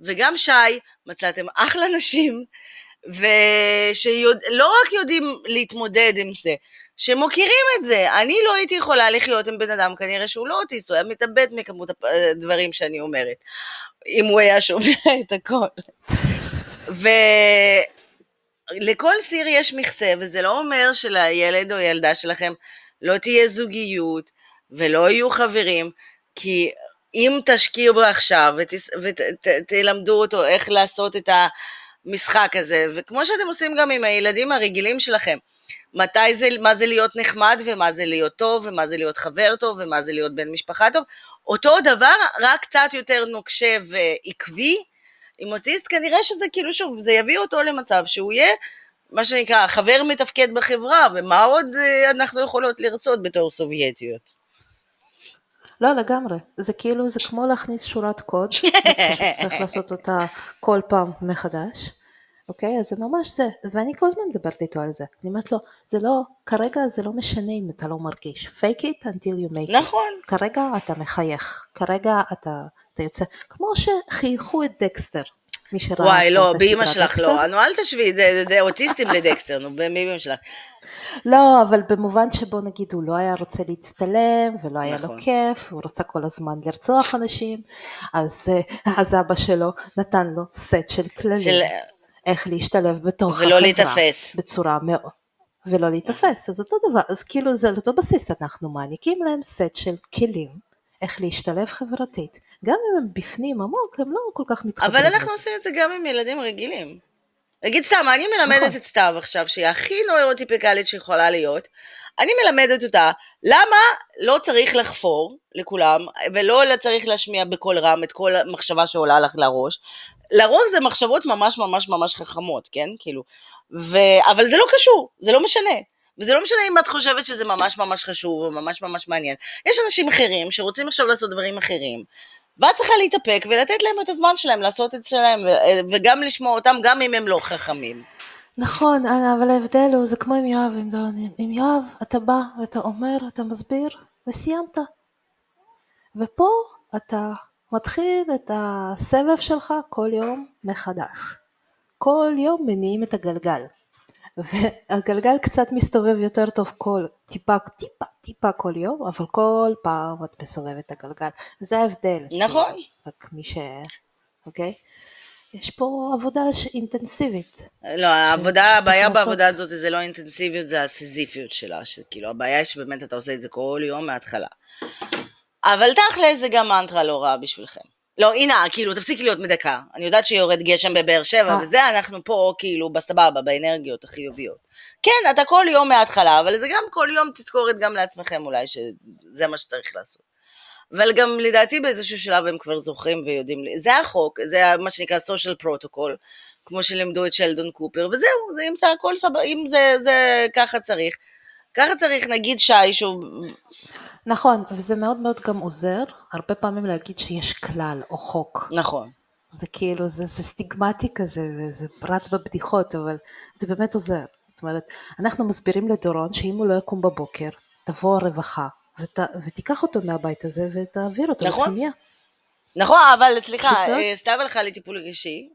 וגם שי, מצאתם אחלה נשים, ושלא רק יודעים להתמודד עם זה, שמוכירים את זה, אני לא הייתי יכולה לחיות עם בן אדם, כנראה שהוא לא אוטיסט, הוא היה מתאבד מכמות הדברים שאני אומרת, אם הוא היה שומע את הכל, ולכל סיר יש מכסה, וזה לא אומר שלילד או ילדה שלכם, לא תהיה זוגיות, ולא יהיו חברים, כי אם תשקיעו בה עכשיו, ותלמדו אותו איך לעשות את ה... משחק הזה, וכמו שאתם עושים גם עם הילדים הרגילים שלכם, מה זה להיות נחמד, ומה זה להיות טוב, ומה זה להיות חבר טוב, ומה זה להיות בן משפחה טוב, אותו דבר, רק קצת יותר נוקשה ועקבי, עם אוטיסט, כנראה שזה כאילו שוב, זה יביא אותו למצב שהוא יהיה, מה שנקרא, חבר מתפקד בחברה, ומה עוד אנחנו יכולות לרצות בתור סובייטיות? לא, לגמרי. זה כאילו, זה כמו להכניס שורת קוד, צריך לעשות אותה כל פעם מחדש, אוקיי? אז זה ממש זה, ואני כל הזמן מדברת איתו על זה. אני אומרת לו, זה לא, כרגע זה לא משנה אם אתה לא מרגיש. Fake it until you make it. נכון. כרגע אתה מחייך, כרגע אתה יוצא, כמו שחייכו את דקסטר. וואי, לא, באמא שלך לא, אל תשבי, זה אוטיסטים לדקסטר, נו, באמא שלך. לא, אבל במובן שבו נגיד הוא לא היה רוצה להצטלם, ולא היה לו כיף, הוא רוצה כל הזמן לרצוח אנשים, אז אבא שלו נתן לו סט של כללים, איך להשתלב בתוך החברה. ולא להתאפס. בצורה מאוד, ולא להתאפס, אז אותו דבר, אז כאילו זה אותו בסיס, אנחנו מעניקים להם סט של כלים, איך להשתלב חברתית, גם אם הם בפנים עמוק, הם לא כל כך מתחברים. אבל אנחנו עושים את זה גם עם ילדים רגילים, נגיד סתם, אני מלמדת את סתיו עכשיו, שהיא הכי נוירוטיפיקלית שיכולה להיות, אני מלמדת אותה, למה לא צריך לחפור לכולם, ולא צריך להשמיע בכל רם את כל מחשבה שעולה לך לראש, לרוב זה מחשבות ממש ממש ממש חכמות, כן, כאילו, אבל זה לא קשור, זה לא משנה, וזה לא משנה אם את חושבת שזה ממש ממש חשוב, או ממש ממש מעניין, יש אנשים אחרים שרוצים עכשיו לעשות דברים אחרים, ואת צריכה להתאפק ולתת להם את הזמן שלהם, לעשות את שלהם, וגם לשמוע אותם, גם אם הם לא חכמים. נכון, אבל ההבדל הוא, זה כמו עם יואב, עם דורונים. עם יואב, אתה בא ואתה אומר, אתה מסביר, וסיימת. ופה אתה מתחיל את הסבב שלך כל יום מחדש. כל יום מניעים את הגלגל. והגלגל קצת מסתובב יותר טוב כל טיפה כל יום, אבל כל פעם את מסובבת את הגלגל. זה ההבדל. נכון. רק מי ש... אוקיי? יש פה עבודה אינטנסיבית. לא, העבודה, הבעיה בעבודה הזאת זה לא אינטנסיביות, זה הסיזיפיות שלה, שכאילו הבעיה היא שבאמת אתה עושה את זה כל יום מההתחלה. אבל תכל'ס זה גם מנטרה לא רעה בשבילכם. לא, הנה, כאילו, תפסיק להיות מדקה. אני יודעת שיורד גשם בבאר שבע, וזה אנחנו פה, כאילו, בסבבה, באנרגיות החיוביות. כן, אתה כל יום מההתחלה, אבל זה גם כל יום תזכורת גם לעצמכם אולי, שזה מה שצריך לעשות. אבל גם לדעתי באיזשהו שלב הם כבר זוכרים ויודעים, זה החוק, זה מה שנקרא social protocol, כמו שלימדו את שלדון קופר, וזהו, זה, אם זה הכל סבבה, אם זה ככה צריך. ככה צריך, נגיד שי שהוא... נכון, וזה מאוד מאוד גם עוזר, הרבה פעמים להגיד שיש כלל או חוק. נכון. זה כאילו, זה סטיגמטי כזה, וזה רץ בבדיחות, אבל זה באמת עוזר. זאת אומרת, אנחנו מסבירים לדורון שאם הוא לא יקום בבוקר, תבוא הרווחה, ותיקח אותו מהבית הזה ותעביר אותו לפנימיה. נכון, אבל סליחה, סתיו הלכה לטיפול רגשי,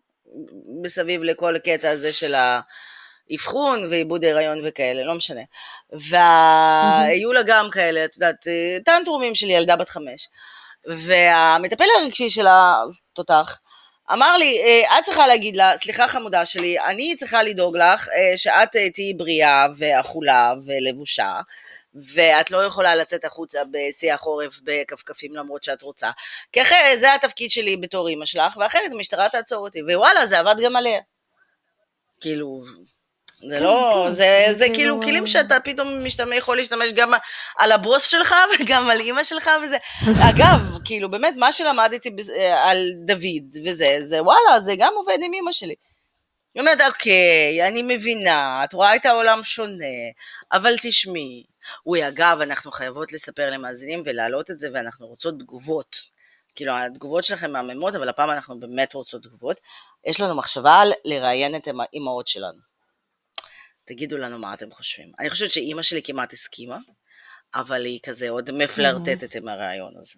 מסביב לכל הקטע הזה של האבחון ועיבוד ההיריון וכאלה, לא משנה. והיו לה גם כאלה, את יודעת, טנטרומים של ילדה בת 5. והמטפל הרגשי שלה, תותח, אמר לי, את צריכה להגיד לה, סליחה חמודה שלי, אני צריכה לדאוג לך שאת תהיי בריאה ואכולה ולבושה, ואת לא יכולה לצאת החוצה בשיא החורף בקפקפים למרות שאת רוצה, כי אחרי זה התפקיד שלי בתור אמא שלך, ואחרת המשטרה תעצור אותי, ווואלה זה עבד גם עליה, כאילו, זה לא, זה כאילו כלים שאתה פתאום יכול להשתמש גם על הבוס שלך, וגם על אמא שלך וזה, אגב, כאילו באמת מה שלמדתי על דוד וזה, זה וואלה זה גם עובד עם אמא שלי, היא אומרת אוקיי, אני מבינה, את רואה את העולם שונה, אבל תשמעי, אגב, אנחנו חייבות לספר למאזינים ולהעלות את זה, ואנחנו רוצות תגובות, כאילו התגובות שלכם מהממות, אבל הפעם אנחנו באמת רוצות תגובות, יש לנו מחשבה על לראיין את האימהות שלנו, תגידו לנו מה אתם חושבים, אני חושבת שאימא שלי כמעט הסכימה, אבל היא כזה עוד מפלרטטת עם הרעיון הזה.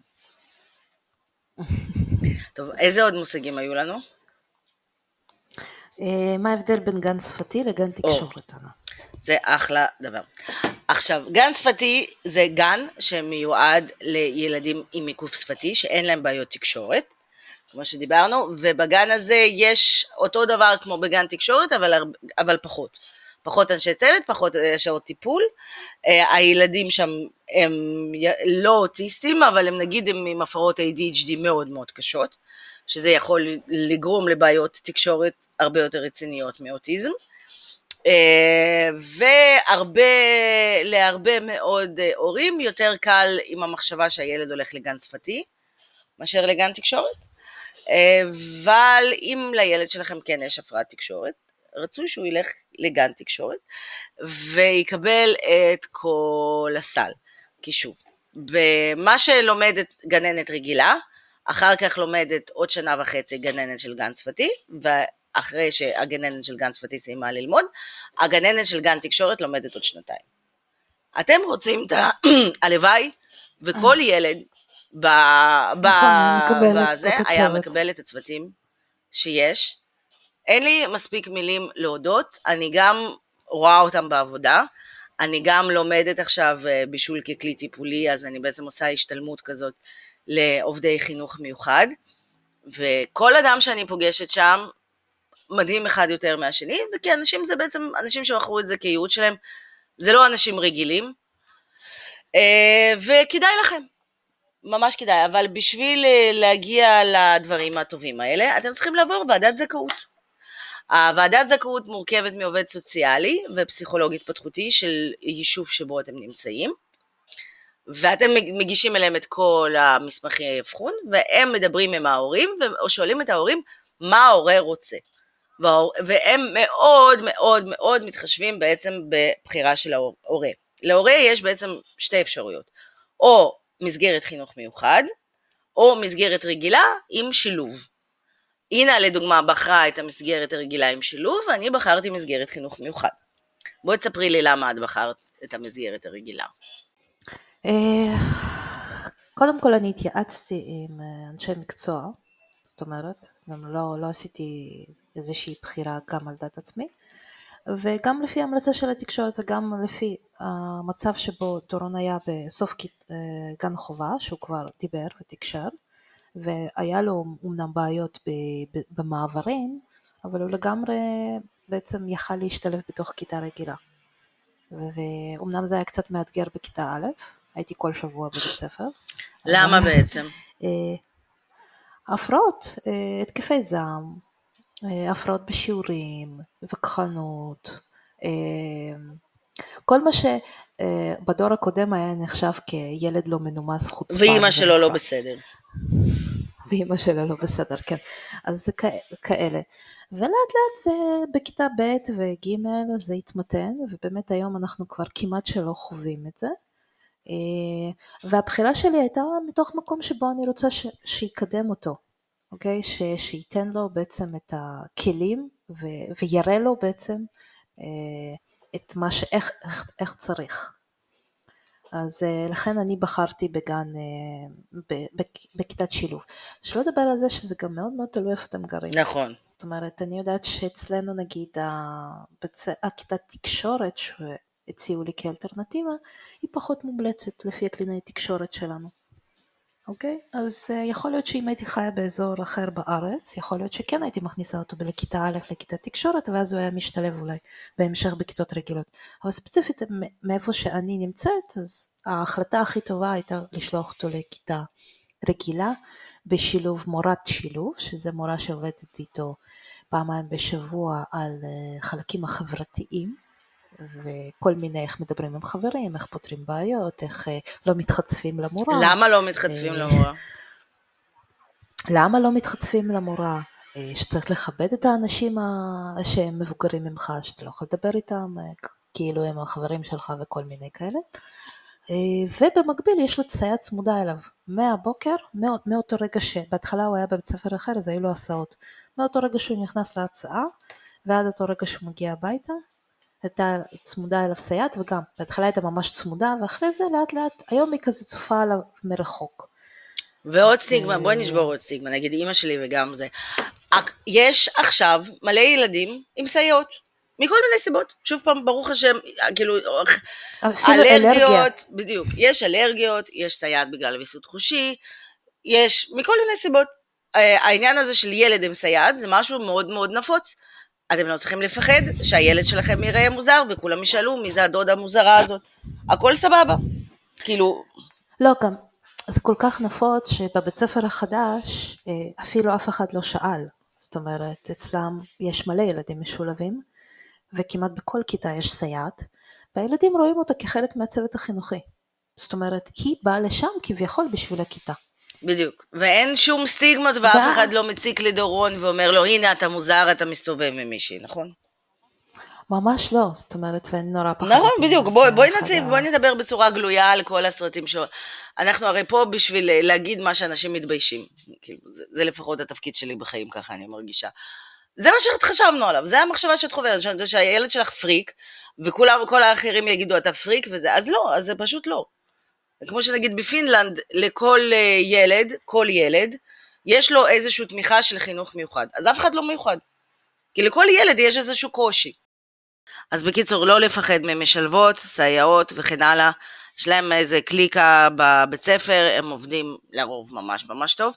טוב, איזה עוד מושגים היו לנו? מה ההבדל בין גן שפתי לגן תקשורת? זה אחלה דבר. עכשיו, גן שפתי זה גן שמיועד לילדים עם עיכוב שפתי, שאין להם בעיות תקשורת, כמו שדיברנו, ובגן הזה יש אותו דבר כמו בגן תקשורת, אבל פחות. פחות אנשי צוות, פחות שעות טיפול, הילדים שם הם לא אוטיסטים, אבל הם נגיד הם עם הפרעות ADHD מאוד מאוד קשות, שזה יכול לגרום לבעיות תקשורת הרבה יותר רציניות מאוטיזם, ולהרבה מאוד הורים יותר קל עם המחשבה שהילד הולך לגן שפתי, מאשר לגן תקשורת, אבל אם לילד שלכם כן יש הפרעת תקשורת, רצוי שהוא ילך לגן תקשורת, ויקבל את כל הסל, כי שוב, במה שלומדת גננת רגילה, אחר כך לומדת עוד שנה וחצי גננת של גן שפתי, ואחרי שהגננת של גן שפתי סיימה ללמוד, הגננת של גן תקשורת לומדת עוד שנתיים. אתם רוצים את הלוואי, וכל ילד בזה היה מקבל את הצוותים שיש. אין לי מספיק מילים להודות, אני גם רואה אותם בעבודה, אני גם לומדת עכשיו בישול ככלי טיפולי, אז אני בעצם עושה השתלמות כזאת, לעובדי חינוך מיוחד, וכל אדם שאני פוגשת שם, מדהים אחד יותר מהשני, וכי אנשים זה בעצם, אנשים שמחרו את זה כייעוד שלהם, זה לא אנשים רגילים, וכדאי לכם, ממש כדאי, אבל בשביל להגיע לדברים הטובים האלה, אתם צריכים לעבור ועדת זכאות, ועדת זכאות מורכבת מעובד סוציאלי ופסיכולוג התפתחותי של יישוב שבו אתם נמצאים, ואתם מגישים אליהם את כל המסמכי אבחון, והם מדברים עם ההורים, ושואלים את ההורים מה ההורה רוצה. והם מאוד מאוד מאוד מתחשבים בעצם בבחירה של ההורה. להורה יש בעצם שתי אפשרויות, או מסגרת חינוך מיוחד, או מסגרת רגילה עם שילוב. הנה לדוגמה בחרה את המסגרת הרגילה עם שילוב, ואני בחרתי מסגרת חינוך מיוחד. בואי תספרי לי למה את בחרת את המסגרת הרגילה. קודם כל אני התייעצתי עם אנשי מקצוע, זאת אומרת, גם לא עשיתי איזושהי בחירה גם על דעת עצמי, וגם לפי המלצה של התקשורת וגם לפי המצב שבו דורון היה בסוף גן חובה, שהוא כבר דיבר ותקשר, והיה לו אמנם בעיות במעברים, אבל הוא לגמרי בעצם יכל להשתלב בתוך כיתה רגילה. ואומנם זה היה קצת מאתגר בכיתה א', הייתי כל שבוע בבית ספר. למה בעצם? הפרעות, התקפי זעם, הפרעות בשיעורים, וכחנות, כל מה שבדור הקודם היה נחשב כילד לא מנומס חוצפן. ואימא שלו לא בסדר. ואימא שלו לא בסדר, כן. אז זה כאלה. ולאט לאט זה בכיתה ב' וג' זה התמתן, ובאמת היום אנחנו כבר כמעט שלא חווים את זה. והבחירה שלי הייתה מתוך מקום שבו אני רוצה שיקדם אותו, אוקיי? שייתן לו בעצם את הכלים, ויראה לו בעצם את מה איך צריך. אז לכן אני בחרתי בגן, בכיתת שילוב. שלא לדבר על זה שזה גם מאוד מאוד תלוי איפה אתם גרים. נכון. זאת אומרת, אני יודעת שאצלנו נגיד, הכיתת תקשורת שהציעו לי כאלטרנטיבה, היא פחות מומלצת לפי הקלינאי תקשורת שלנו. אוקיי? אז יכול להיות שאם הייתי חיה באזור אחר בארץ, יכול להיות שכן הייתי מכניסה אותו לכיתה א' לכיתת תקשורת, ואז הוא היה משתלב אולי בהמשך בכיתות רגילות. אבל ספציפית מאיפה שאני נמצאת, אז ההחלטה הכי טובה הייתה לשלוח אותו לכיתה רגילה, בשילוב מורת שילוב, שזה מורה שעובדת איתו פעמיים בשבוע על חלקים החברתיים, וכל מיני איך מדברים עם חברים, איך פותרים בעיות, איך לא מתחצפים למורה. למה לא מתחצפים למורה? למה לא מתחצפים למורה? שצריך לכבד את האנשים שהם מבוגרים ממך, שאתה לא יכול לדבר איתם, כאילו הם החברים שלך וכל מיני כאלה. ובמקביל יש לו סייעת צמודה אליו, מהבוקר, מאותו רגע שבהתחלה הוא היה בבית ספר אחר, אז היו לו הסעות. מאותו רגע שהוא נכנס להצעה, ועד אותו רגע שהוא מגיע הביתה, הייתה צמודה אליו סייעת, וגם בהתחלה הייתה ממש צמודה, ואחרי זה לאט לאט, היום היא כזה צופה עליו מרחוק. ועוד סטיגמה, בואי נשבור עוד סטיגמה, נגיד אמא שלי וגם זה. יש עכשיו מלא ילדים עם סייעות, מכל מיני סיבות, שוב פעם ברוך השם, כאילו, אלרגיות, בדיוק, יש אלרגיות, יש סייעת בגלל ויסות חושי, יש מכל מיני סיבות. העניין הזה של ילד עם סייעת, זה משהו מאוד מאוד נפוץ, אתם לא צריכים לפחד שהילד שלכם יראה מוזר, וכולם ישאלו מי זה הדודה המוזרה הזאת, הכל סבבה, כאילו. לא גם, זה כל כך נפוץ שבבית ספר החדש, אפילו אף אחד לא שאל, זאת אומרת, אצלם יש מלא ילדים משולבים, וכמעט בכל כיתה יש סייעת, והילדים רואים אותה כחלק מהצוות החינוכי, זאת אומרת, היא באה לשם כביכול בשביל הכיתה. בדיוק, ואין שום סטיגמות ואף אחד לא מציק לדורון ואומר לו, הנה אתה מוזר, אתה מסתובב ממישהי, נכון? ממש לא, זאת אומרת, ואין נורא פחד. נכון, בדיוק, בואי נדבר בצורה גלויה על כל הסרטים שלו. אנחנו הרי פה בשביל להגיד מה שאנשים מתביישים, זה לפחות התפקיד שלי בחיים, ככה אני מרגישה. זה מה שחשבנו עליו, זה המחשבה שאת חוברת, שהילד שלך פריק, וכל האחרים יגידו, אתה פריק וזה, אז לא, אז זה פשוט לא. כמו שנגיד בפינלנד, לכל ילד, כל ילד, יש לו איזושהי תמיכה של חינוך מיוחד. אז אף אחד לא מיוחד. כי לכל ילד יש איזשהו קושי. אז בקיצור, לא לפחד ממשלבות, סייעות וכן הלאה. יש להם איזה קליקה בבית ספר, הם עובדים לרוב ממש ממש טוב.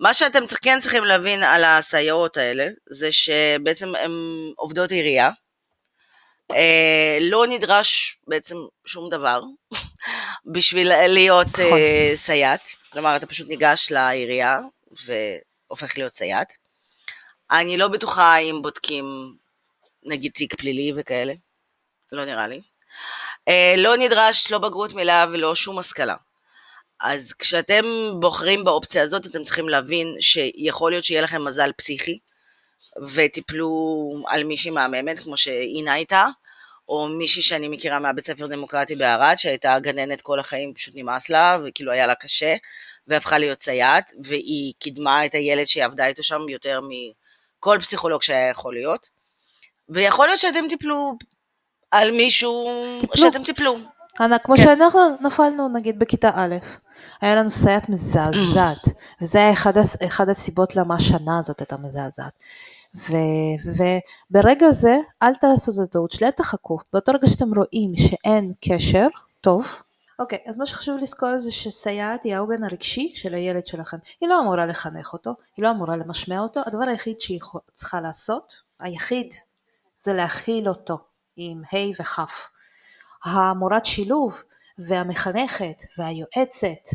מה שאתם כן צריכים להבין על הסייעות האלה, זה שבעצם הן עובדות עירייה. לא נדרש בעצם שום דבר בשביל להיות סייעת, כלומר אתה פשוט ניגש לעירייה והופך להיות סייעת, אני לא בטוחה אם בודקים, נגיד תיק פלילי וכאלה, לא נראה לי. לא נדרש, לא בגרות מילה ולא שום השכלה. אז כשאתם בוחרים באופציה הזאת, אתם צריכים להבין שיכול להיות שיהיה לכם מזל פסיכי, וטיפלו על מישהי מהממת, כמו שאינה הייתה, או מישהי שאני מכירה מהבית ספר דמוקרטי בערד, שהייתה גננת כל החיים, פשוט נמאס לה, וכאילו היה לה קשה, והפכה להיות סייעת, והיא קידמה את הילד שעבדה איתו שם יותר מכל פסיכולוג שהיה יכול להיות, ויכול להיות שאתם טיפלו על מישהו, שאתם טיפלו. כמו שאנחנו נפלנו, נגיד, בכיתה א', היה לנו סייעת מזעזעת, וזה היה אחד הסיבות למה השנה הזאת הייתה מזעזעת. וברגע זה, אל תעשו את הטעות שלי, אל תחכו. באותו רגע שאתם רואים שאין קשר, טוב. אוקיי, אז מה שחשוב לזכור זה שסייעת היא העוגן הרגשי של הילד שלכם. היא לא אמורה לחנך אותו, היא לא אמורה למשמע אותו. הדבר היחיד שהיא צריכה לעשות, היחיד, זה להכיל אותו עם ה' וכף. המורת שילוב והמחנכת והיועצת,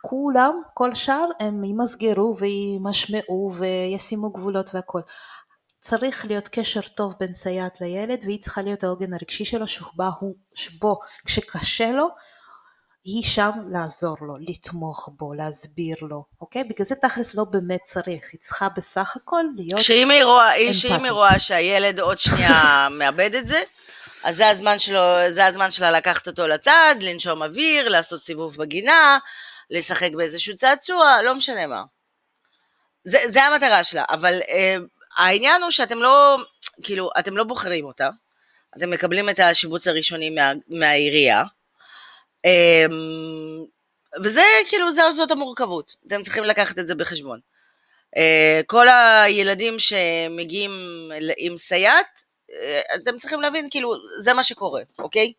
כולם, כל שאר, הם ימסגרו וימשמעו וישימו גבולות והכל. צריך להיות קשר טוב בין סייעת לילד, והיא צריכה להיות העוגן הרגשי שלו, שבו כשקשה לו, היא שם לעזור לו, לתמוך בו, להסביר לו, אוקיי? בגלל זה תכלס לא באמת צריך, היא צריכה בסך הכל להיות אמפתית. כשהיא רואה שהילד עוד שנייה מאבד את זה, אז זה הזמן שלה לקחת אותו לצד, לנשום אוויר, לעשות סיבוב בגינה, לשחק באיזשהו צעצוע, לא משנה מה. זה המטרה שלה, אבל העניין הוא שאתם לא, כאילו, אתם לא בוחרים אותה, אתם מקבלים את השיבוץ הראשוני מהעירייה, וזה, כאילו, זאת המורכבות, אתם צריכים לקחת את זה בחשבון. כל הילדים שמגיעים עם סייעת, אתם צריכים להבין, כאילו, זה מה שקורה, אוקיי?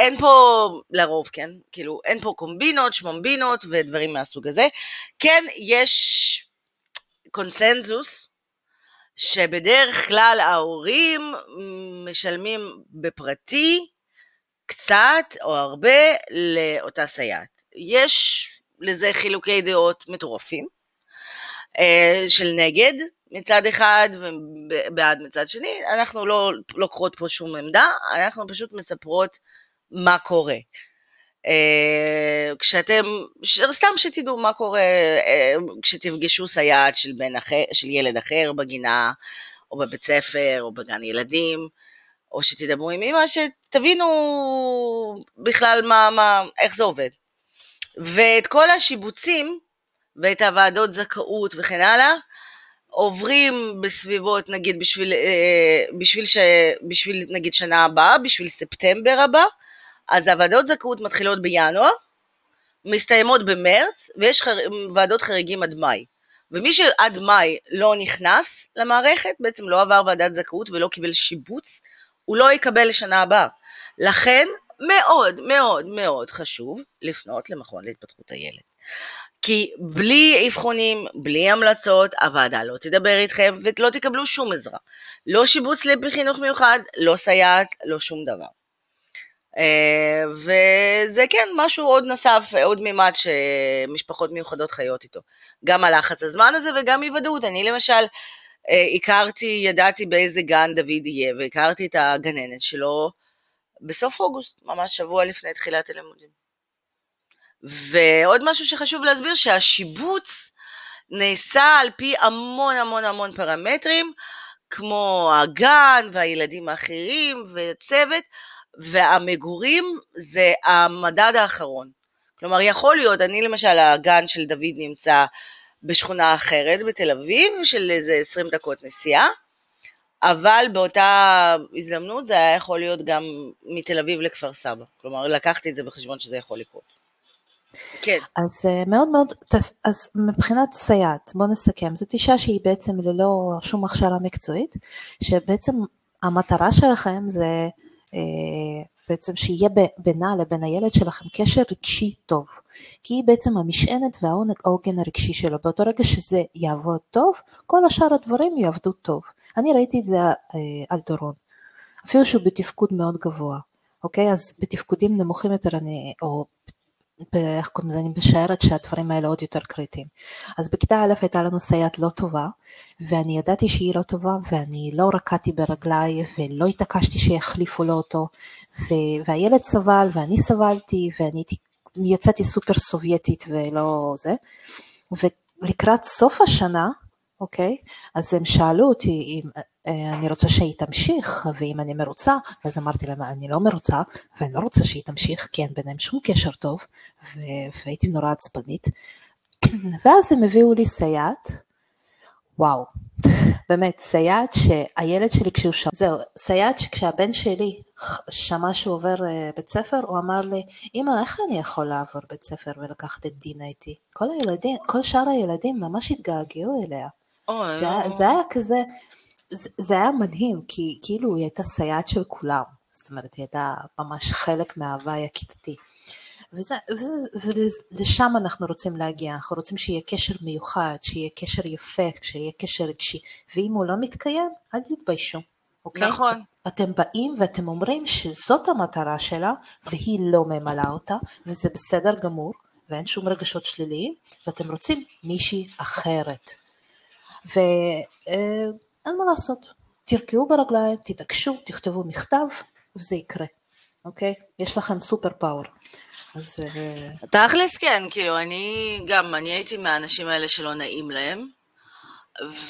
אין פה, לרוב, כן? כאילו, אין פה קומבינות, שמומבינות ודברים מהסוג הזה. כן, יש קונסנזוס שבדרך כלל ההורים משלמים בפרטי קצת או הרבה לאותה סייעת. יש לזה חילוקי דעות מטורפים של נגד, מצד אחד ובעד מצד שני, אנחנו לא לוקחות פה שום עמדה, אנחנו פשוט מספרות מה קורה. כשאתם, סתם שתדעו מה קורה, כשתפגשו סייעת של ילד אחר בגינה, או בבית ספר, או בגן ילדים, או שתדברו עם אמא, שתבינו בכלל איך זה עובד. ואת כל השיבוצים, ואת הוועדות זכאות וכן הלאה, עוברים בסביבות, נגיד, בשביל נגיד שנה הבאה, בשביל ספטמבר הבא, אז הוועדות זכאות מתחילות בינואר, מסתיימות במרץ, ויש ועדות חריגים עד מאי. ומי שעד מאי לא נכנס למערכת, בעצם לא עבר ועדת זכאות ולא קיבל שיבוץ, הוא לא יקבל לשנה הבאה. לכן, מאוד מאוד מאוד חשוב לפנות למכון להתפתחות הילד. כי בלי אבחונים, בלי המלצות, הוועדה לא תדבר איתכם ולא תקבלו שום עזרה. לא שיבוץ בחינוך מיוחד, לא סייעת, לא שום דבר. וזה כן משהו עוד נוסף, עוד מימד שמשפחות מיוחדות חיות איתו. גם הלחץ הזמן הזה וגם היוודאות. אני למשל ידעתי באיזה גן דוד יהיה, והכרתי את הגננת שלו בסוף אוגוסט, ממש שבוע לפני תחילת הלימודים. ועוד משהו שחשוב להסביר, שהשיבוץ נעשה על פי המון המון המון פרמטרים, כמו הגן והילדים האחרים והצוות, והמגורים זה המדד האחרון. כלומר, יכול להיות, אני למשל, הגן של דוד נמצא בשכונה אחרת בתל אביב, של איזה 20 דקות נסיעה, אבל באותה הזדמנות זה היה יכול להיות גם מתל אביב לכפר סבא. כלומר, לקחתי את זה בחשבון שזה יכול לקרות. כן. אז אז מבחינת סייעת, בוא נסכם, זאת אישה שהיא בעצם ללא שום הכשרה מקצועית, שבעצם המטרה שלכם זה בעצם שיהיה בינה לבין הילד שלכם קשר רגשי טוב, כי היא בעצם המשענת והעוגן הרגשי שלו. באותו רגע שזה יעבוד טוב, כל השאר הדברים יעבדו טוב. אני ראיתי את זה על דורון, אפילו שהוא בתפקוד מאוד גבוה, אוקיי? אז בתפקודים נמוכים יותר, או איך קוראים לזה, אני משערת שהדברים האלה עוד יותר קריטיים. אז בכיתה א' הייתה לנו סייעת לא טובה, ואני ידעתי שהיא לא טובה, ואני לא רקעתי ברגליי, ולא התעקשתי שיחליפו לו אותו, והילד סבל, ואני סבלתי, ואני יצאתי סופר סובייטית ולא זה, ולקראת סוף השנה, אוקיי, אז הם שאלו אותי אם אני רוצה שהיא תמשיך, ואם אני מרוצה, ואז אמרתי להם, אני לא מרוצה, ואני לא רוצה שהיא תמשיך, כי אין ביניהם שום קשר טוב, והייתי נורא עצבנית, ואז הם הביאו לי סייעת, וואו, באמת, סייעת שהילד שלי כשהוא שמע, זהו, סייעת שכשהבן שלי שמע שהוא עובר בית ספר, הוא אמר לי, אמא, איך אני יכול לעבור בית ספר ולקחת את דינה איתי? כל שאר הילדים ממש התגעגעו אליה. זה היה כזה, זה היה מדהים, כי כאילו היא הייתה סייעת של כולם, זאת אומרת, היא הייתה ממש חלק מההווי הכיתתי. ולשם אנחנו רוצים להגיע, אנחנו רוצים שיהיה קשר מיוחד, שיהיה קשר יפה, שיהיה קשר רגשי, ואם הוא לא מתקיים, אל תתביישו, אוקיי? נכון. אתם באים ואתם אומרים שזאת המטרה שלה, והיא לא ממלאה אותה, וזה בסדר גמור, ואין שום רגשות שליליים, ואתם רוצים מישהי אחרת. אין מה לעשות, תרקעו ברגליים, תתעקשו, תכתבו מכתב, וזה יקרה, אוקיי? יש לכם סופר פאוור. אז תכלס כן, כאילו, אני הייתי מהאנשים האלה שלא נעים להם,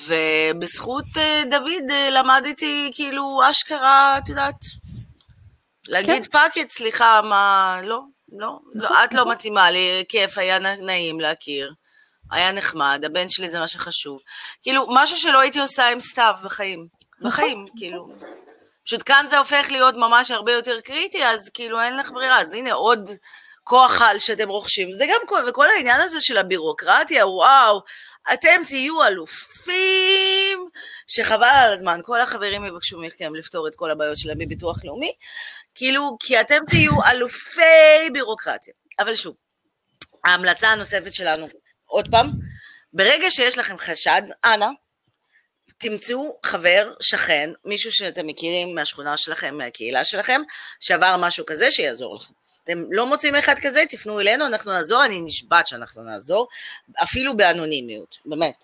ובזכות דוד למדתי, כאילו, אשכרה, את יודעת, להגיד פאקט, סליחה, מה, לא, את לא מתאימה לי, כיף, היה נעים להכיר. היה נחמד, הבן שלי זה מה שחשוב. כאילו, משהו שלא הייתי עושה עם סתיו בחיים. בחיים, כאילו. פשוט כאן זה הופך להיות ממש הרבה יותר קריטי, אז כאילו אין לך ברירה. אז הנה עוד כוח על שאתם רוכשים. זה גם כל העניין הזה של הבירוקרטיה, וואו, אתם תהיו אלופים, שחבל על הזמן. כל החברים יבקשו מכם לפתור את כל הבעיות שלהם בביטוח לאומי, כאילו, כי אתם תהיו אלופי בירוקרטיה. אבל שוב, ההמלצה הנוספת שלנו, עוד פעם, ברגע שיש לכם חשד, אנא, תמצאו חבר, שכן, מישהו שאתם מכירים מהשכונה שלכם, מהקהילה שלכם, שעבר משהו כזה שיעזור לכם. אתם לא מוצאים אחד כזה, תפנו אלינו, אנחנו נעזור, אני נשבעת שאנחנו נעזור, אפילו באנונימיות, באמת.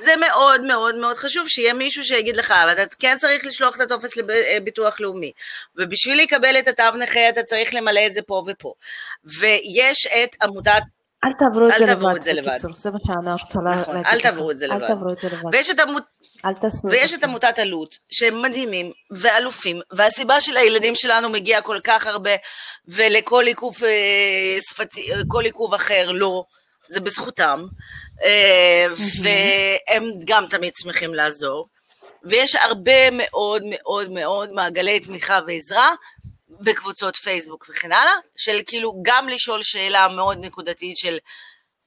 זה מאוד מאוד מאוד חשוב שיהיה מישהו שיגיד לך, אבל אתה כן צריך לשלוח את הטופס לביטוח לאומי, ובשביל לקבל את התו נכה, אתה צריך למלא את זה פה ופה. ויש את עמותת, אל תעברו את זה לבד, בקיצור, זה מה שאני רוצה להגיד. אל תעברו את זה לבד. ויש את עמותת עלות, שהם מדהימים ואלופים, והסיבה של הילדים שלנו מגיעה כל כך הרבה, ולכל עיכוב אחר לא, זה בזכותם, והם גם תמיד שמחים לעזור, ויש הרבה מאוד מאוד מאוד מעגלי תמיכה ועזרה, בקבוצות פייסבוק וכן הלאה, של כאילו גם לשאול שאלה מאוד נקודתית של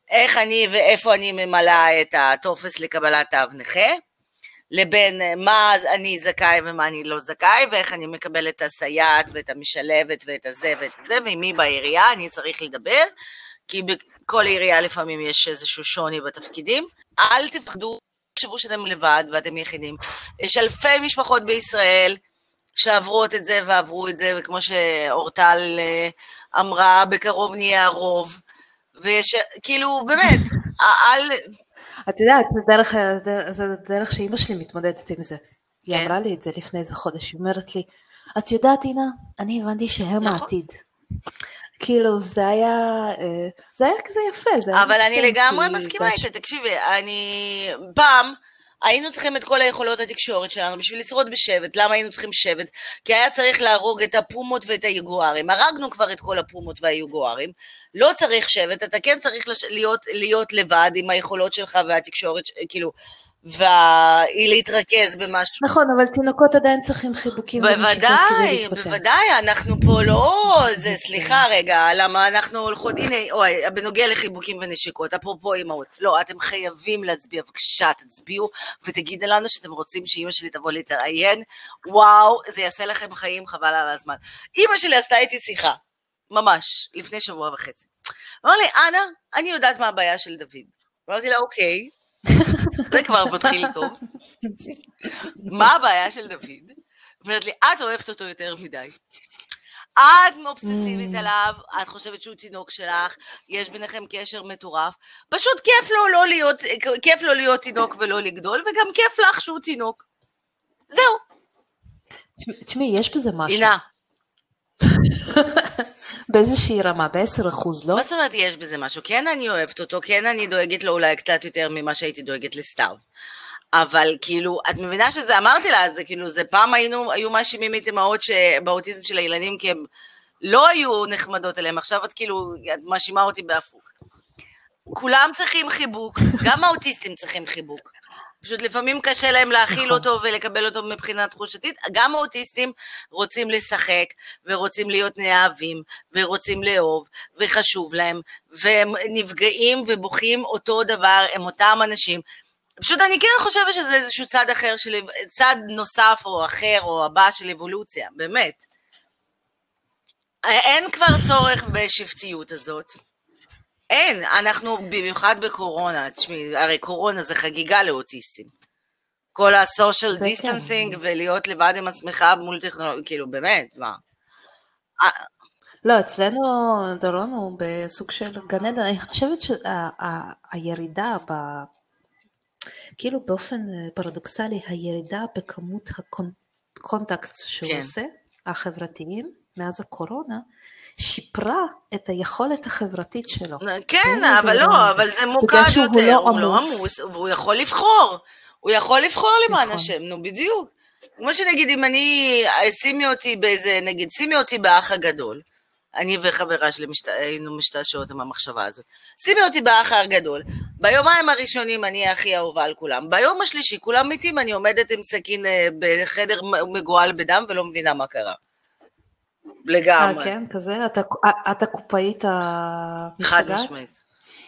איך אני ואיפה אני ממלאה את הטופס לקבלת תו נכה, לבין מה אני זכאי ומה אני לא זכאי, ואיך אני מקבל את הסייעת ואת המשלבת ואת הזה, ועם מי בעירייה אני צריך לדבר, כי בכל עירייה לפעמים יש איזשהו שוני בתפקידים. אל תפחדו, תחשבו שאתם לבד ואתם יחידים. יש אלפי משפחות בישראל, שעברות את זה ועברו את זה, וכמו שאורטל אמרה, בקרוב נהיה הרוב, וכאילו, באמת, את יודעת, זה דרך שאימא שלי מתמודדת עם זה. היא אמרה לי את זה לפני איזה חודש, היא אומרת לי, את יודעת, אינה, אני הבנתי שהם העתיד. כאילו, זה היה כזה יפה. אבל אני לגמרי מסכימה איתה, תקשיבי, פעם, היינו צריכים את כל היכולות התקשורת שלנו בשביל לשרוד בשבט. למה היינו צריכים שבט? כי היה צריך להרוג את הפומות ואת היגוארים. הרגנו כבר את כל הפומות והיגוארים. לא צריך שבט, אתה כן צריך להיות לבד עם היכולות שלך והתקשורת, כאילו, ולהתרכז במשהו. נכון, אבל תינוקות עדיין צריכים חיבוקים. בוודאי, אנחנו פה לא, זה סליחה רגע, למה אנחנו הולכות, הנה, בנוגע לחיבוקים ונשיקות, אפרופו אימהות, לא, אתם חייבים להצביע, בבקשה, תצביעו, ותגידו לנו שאתם רוצים שאימא שלי תבוא להתראיין, וואו, זה יעשה לכם חיים, חבל על הזמן. אימא שלי עשתה איתי שיחה, ממש, לפני שבוע וחצי. אמר לי, אנה, אני יודעת מה הבעיה של דוד. אמרתי לה, אוקיי, זה כבר מתחיל טוב. מה הבעיה של דוד? אומרת לי, את אוהבת אותו יותר מדי. את מאובססיבית עליו, את חושבת שהוא תינוק שלך, יש ביניכם קשר מטורף, פשוט כיף לו להיות תינוק ולא לגדול, וגם כיף לך שהוא תינוק. זהו. תשמעי, יש בזה משהו. הנה. באיזושהי רמה, 10%, לא? מה זאת אומרת יש בזה משהו? כן, אני אוהבת אותו, כן, אני דואגת לו אולי קצת יותר ממה שהייתי דואגת לסתיו. אבל כאילו, את מבינה שזה, אמרתי לה, זה כאילו, זה פעם היו מאשימים את אמהות שבאוטיזם של הילדים, כי הם לא היו נחמדות אליהם, עכשיו את כאילו, את מאשימה אותי בהפוך. כולם צריכים חיבוק, גם האוטיסטים צריכים חיבוק. פשוט לפעמים קשה להם להכיל אותו ולקבל אותו מבחינה תחושתית, גם האוטיסטים רוצים לשחק, ורוצים להיות נאהבים, ורוצים לאהוב, וחשוב להם, והם נפגעים ובוכים אותו דבר, הם אותם אנשים, פשוט אני כן חושבת שזה איזשהו צד אחר, צד נוסף או אחר או הבא של אבולוציה, באמת. אין כבר צורך בשבטיות הזאת. אין, אנחנו במיוחד בקורונה, תשמעי, הרי קורונה זה חגיגה לאוטיסטים. כל ה-social distancing ולהיות לבד עם עצמך מול טכנולוגיה, כאילו באמת, מה? לא, אצלנו דורון הוא בסוג של גן עדן, אני חושבת שהירידה כאילו באופן פרדוקסלי, הירידה בכמות הקונטקט שהוא עושה, החברתיים, מאז הקורונה, שיפרה את היכולת החברתית שלו. כן, אבל לא, אבל זה מוקד יותר, הוא לא עמוס, והוא יכול לבחור, הוא יכול לבחור למען השם, נו בדיוק. כמו שנגיד, אם אני, שימי אותי באח הגדול, אני וחברה שלי היינו משתעשעות עם המחשבה הזאת. שימי אותי באח הגדול. ביומיים הראשונים אני הכי אהובה על כולם. ביום השלישי כולם מתים, אני עומדת עם סכין בחדר מגועל בדם ולא מבינה מה קרה. לגמרי. כן, כזה? את הקופאית המשגעת?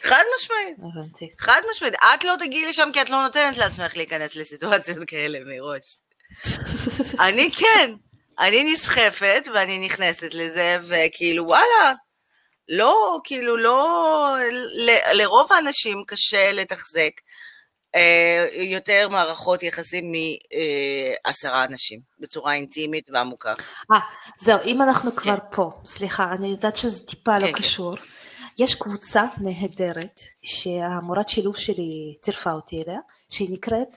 חד משמעית. הבנתי. חד משמעית. את לא תגיעי לשם כי את לא נותנת לעצמך להיכנס לסיטואציות כאלה מראש. אני כן. אני נסחפת ואני נכנסת לזה, וכאילו וואלה, לא, כאילו לא, לרוב האנשים קשה לתחזק יותר מערכות יחסים מ10 אנשים, בצורה אינטימית ועמוקה. זהו, אם אנחנו כבר פה, סליחה, אני יודעת שזה טיפה לא קשור, יש קבוצה נהדרת שהמורת שילוב שלי צירפה אותי אליה, שהיא נקראת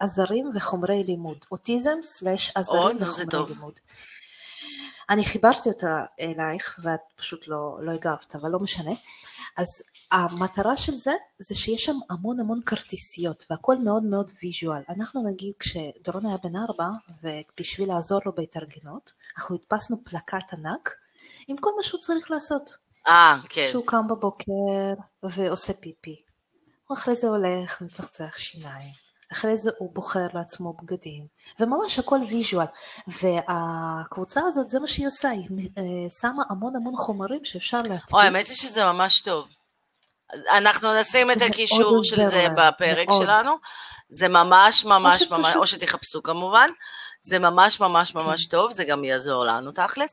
עזרים וחומרי לימוד, autism/עזרים וחומרי לימוד. אני חיברתי אותה אלייך, ואת פשוט לא הגבת, אבל לא משנה. אז המטרה של זה, זה שיש שם המון המון כרטיסיות, והכל מאוד מאוד ויז'ואל. אנחנו נגיד, כשדורון היה בן 4, ובשביל לעזור לו בהתארגנות, אנחנו הדפסנו פלקט ענק, עם כל מה שהוא צריך לעשות. כן. שהוא קם בבוקר, ועושה פיפי. אחרי זה הולך, מצחצח שיניים, אחרי זה הוא בוחר לעצמו בגדים, וממש הכל ויז'ואל, והקבוצה הזאת זה מה שהיא עושה, היא שמה המון המון חומרים שאפשר להדפיס. האמת היא שזה ממש טוב, אנחנו נשים את הקישור של זה בפרק שלנו, זה ממש ממש ממש, או שתחפשו כמובן, זה ממש ממש ממש טוב, זה גם יעזור לנו תכלס.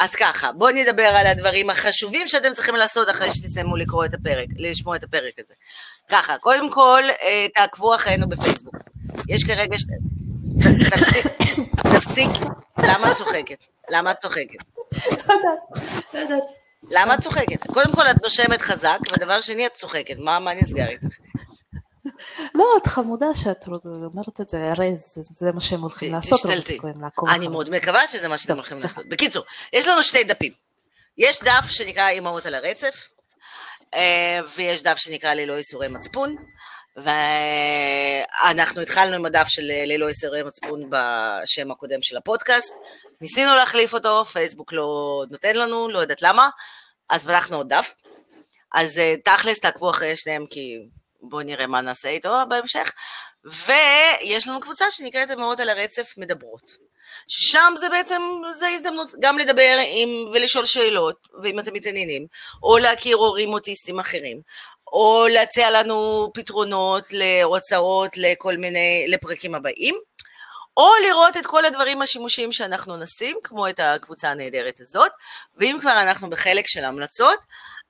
אז ככה, בואו נדבר על הדברים החשובים שאתם צריכים לעשות אחרי שתסיימו לקרוא את הפרק, לשמוע את הפרק הזה. ככה, קודם כל, תעקבו אחרינו בפייסבוק. יש כרגע תפסיק. למה את צוחקת? למה את צוחקת? קודם כל, את נושמת חזק, ודבר שני, את צוחקת. מה נסגר איתך? לא, את חמודה שאת אומרת את זה, הרי זה מה שהם הולכים לעשות. אני מאוד מקווה שזה מה שאתם הולכים לעשות. בקיצור, יש לנו 2 דפים. יש דף שנקרא אמהות על הרצף, ויש דף שנקרא ללא איסורי מצפון, ואנחנו התחלנו עם הדף של ללא איסורי מצפון בשם הקודם של הפודקאסט, ניסינו להחליף אותו, פייסבוק לא נותן לנו, לא יודעת למה, אז פתחנו עוד דף, אז תכלס תעקבו אחרי שניהם, כי בואו נראה מה נעשה איתו בהמשך, ויש לנו קבוצה שנקראת אמהות על הרצף מדברות, שם זה בעצם, זה הזדמנות גם לדבר ולשאול שאלות, ואם אתם מתעניינים, או להכיר הורים אוטיסטים אחרים, או להציע לנו פתרונות להוצאות לכל מיני, לפרקים הבאים, או לראות את כל הדברים השימושיים שאנחנו נשים, כמו את הקבוצה הנהדרת הזאת, ואם כבר אנחנו בחלק של המלצות,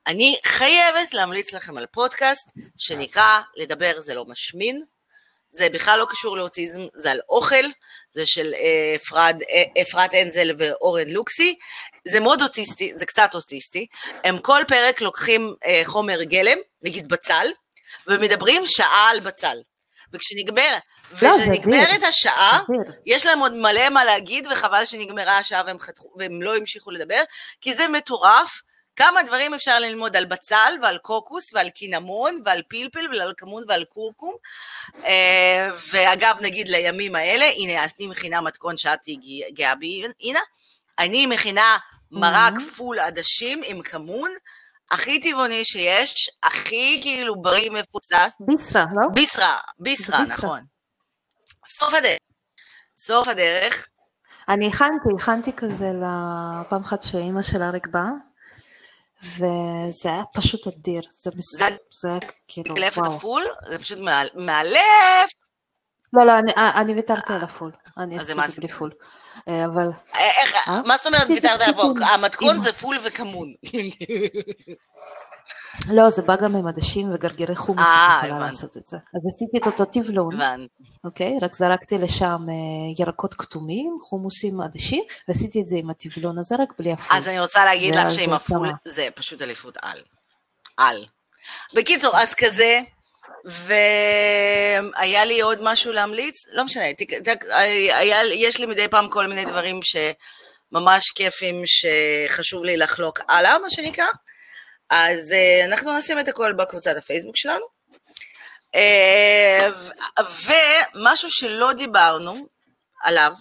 אני חייבת להמליץ לכם על פודקאסט, שנקרא לדבר זה לא משמין, זה בכלל לא קשור לאוטיזם, זה על אוכל, זה של אפרת אנזל ואורן לוקסי, זה מאוד אוטיסטי, זה קצת אוטיסטי, הם כל פרק לוקחים חומר גלם, נגיד בצל, ומדברים שעה על בצל, וכשנגמרת השעה, יש להם עוד מלא מה להגיד, וחבל שנגמרה השעה והם לא המשיכו לדבר, כי זה מטורף, כמה דברים אפשר ללמוד על בצל ועל קוקוס ועל קינמון ועל פלפל ועל כמון ועל קורקום, ואגב נגיד לימים האלה, הנה אני מכינה מתכון שעתי גבי, הנה, אני מכינה מרק פול עדשים עם כמון, הכי טבעוני שיש, הכי כאילו בריא מפוצץ. ביסרה, לא? ביסרה, נכון. סוף הדרך. אני הכנתי כזה לפעם אחת שאימא שלה רגבה, וזה היה פשוט אדיר, זה היה כאילו, וואו. מאלף את הפול? זה פשוט מאלף. לא, אני ויתרתי על הפול, אני עשיתי את זה בלי פול. אבל... מה זאת אומרת ויתרת על הפול? המתכון זה פול וכמון. לא, זה בא גם עם עדשים וגרגירי חומוס, אני יכולה לעשות את זה. אז עשיתי את אותו טבלון, אוקיי? רק זרקתי לשם ירקות כתומים, חומוסים עדשים, ועשיתי את זה עם הטבלון הזה, רק בלי הפול. אז אני רוצה להגיד לך שעם הפול זה פשוט אליפות על. בקיצור, אז כזה... והיה לי עוד משהו להמליץ, לא משנה, יש לי מדי פעם כל מיני דברים שממש כיפים שחשוב לי לחלוק הלאה, מה שנקרא, אז אנחנו נשים את הכל בקבוצת הפייסבוק שלנו, ומשהו שלא דיברנו עליו,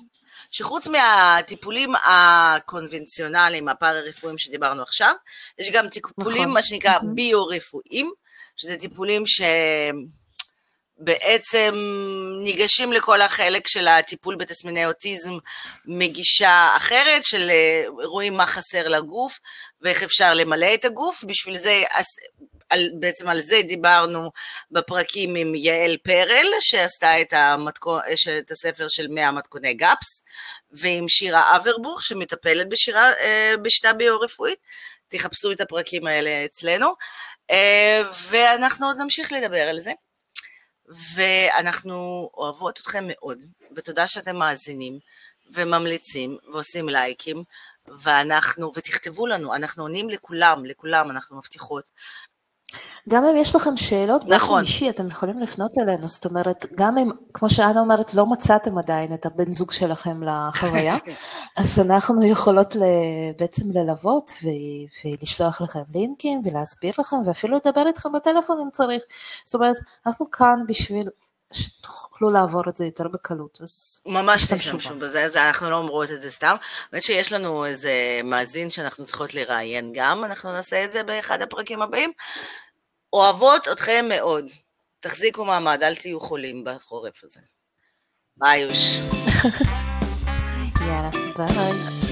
שחוץ מהטיפולים הקונבנציונליים, הפארה-רפואיים שדיברנו עכשיו, יש גם טיפולים, מה שנקרא ביו-רפואיים, שזה טיפולים שבעצם ניגשים לכל החלק של הטיפול בתסמיני אוטיזם מגישה אחרת, של רואים מה חסר לגוף ואיך אפשר למלא את הגוף, בשביל זה, בעצם על זה דיברנו בפרקים עם יעל פרל, שעשתה את הספר של 100 מתכוני גאפס, ועם שירה אברבוך שמטפלת בשיטה ביו-רפואית, תחפשו את הפרקים האלה אצלנו, ואנחנו עוד נמשיך לדבר על זה, ואנחנו אוהבות אתכם מאוד, ותודה שאתם מאזינים, וממליצים, ועושים לייקים, ותכתבו לנו, אנחנו עונים לכולם אנחנו מבטיחות. גם אם יש לכם שאלות, נכון. אישי, אתם יכולים לפנות אלינו, זאת אומרת, גם אם, כמו שאנה אומרת, לא מצאתם עדיין את הבן זוג שלכם לחוויה, אז אנחנו יכולות בעצם ללוות ולשלוח לכם לינקים ולהסביר לכם, ואפילו לדבר איתכם בטלפון אם צריך. זאת אומרת, אנחנו כאן בשביל שתוכלו לעבור את זה יותר בקלות. ממש תשתמשו בזה, אנחנו לא אומרות את זה סתם. באמת שיש לנו איזה מאזין שאנחנו צריכות לראיין גם, אנחנו נעשה את זה באחד הפרקים הבאים. אוהבות אתכם מאוד. תחזיקו מעמד, אל תהיו חולים בחורף הזה. ביי יוש. יאללה, ביי.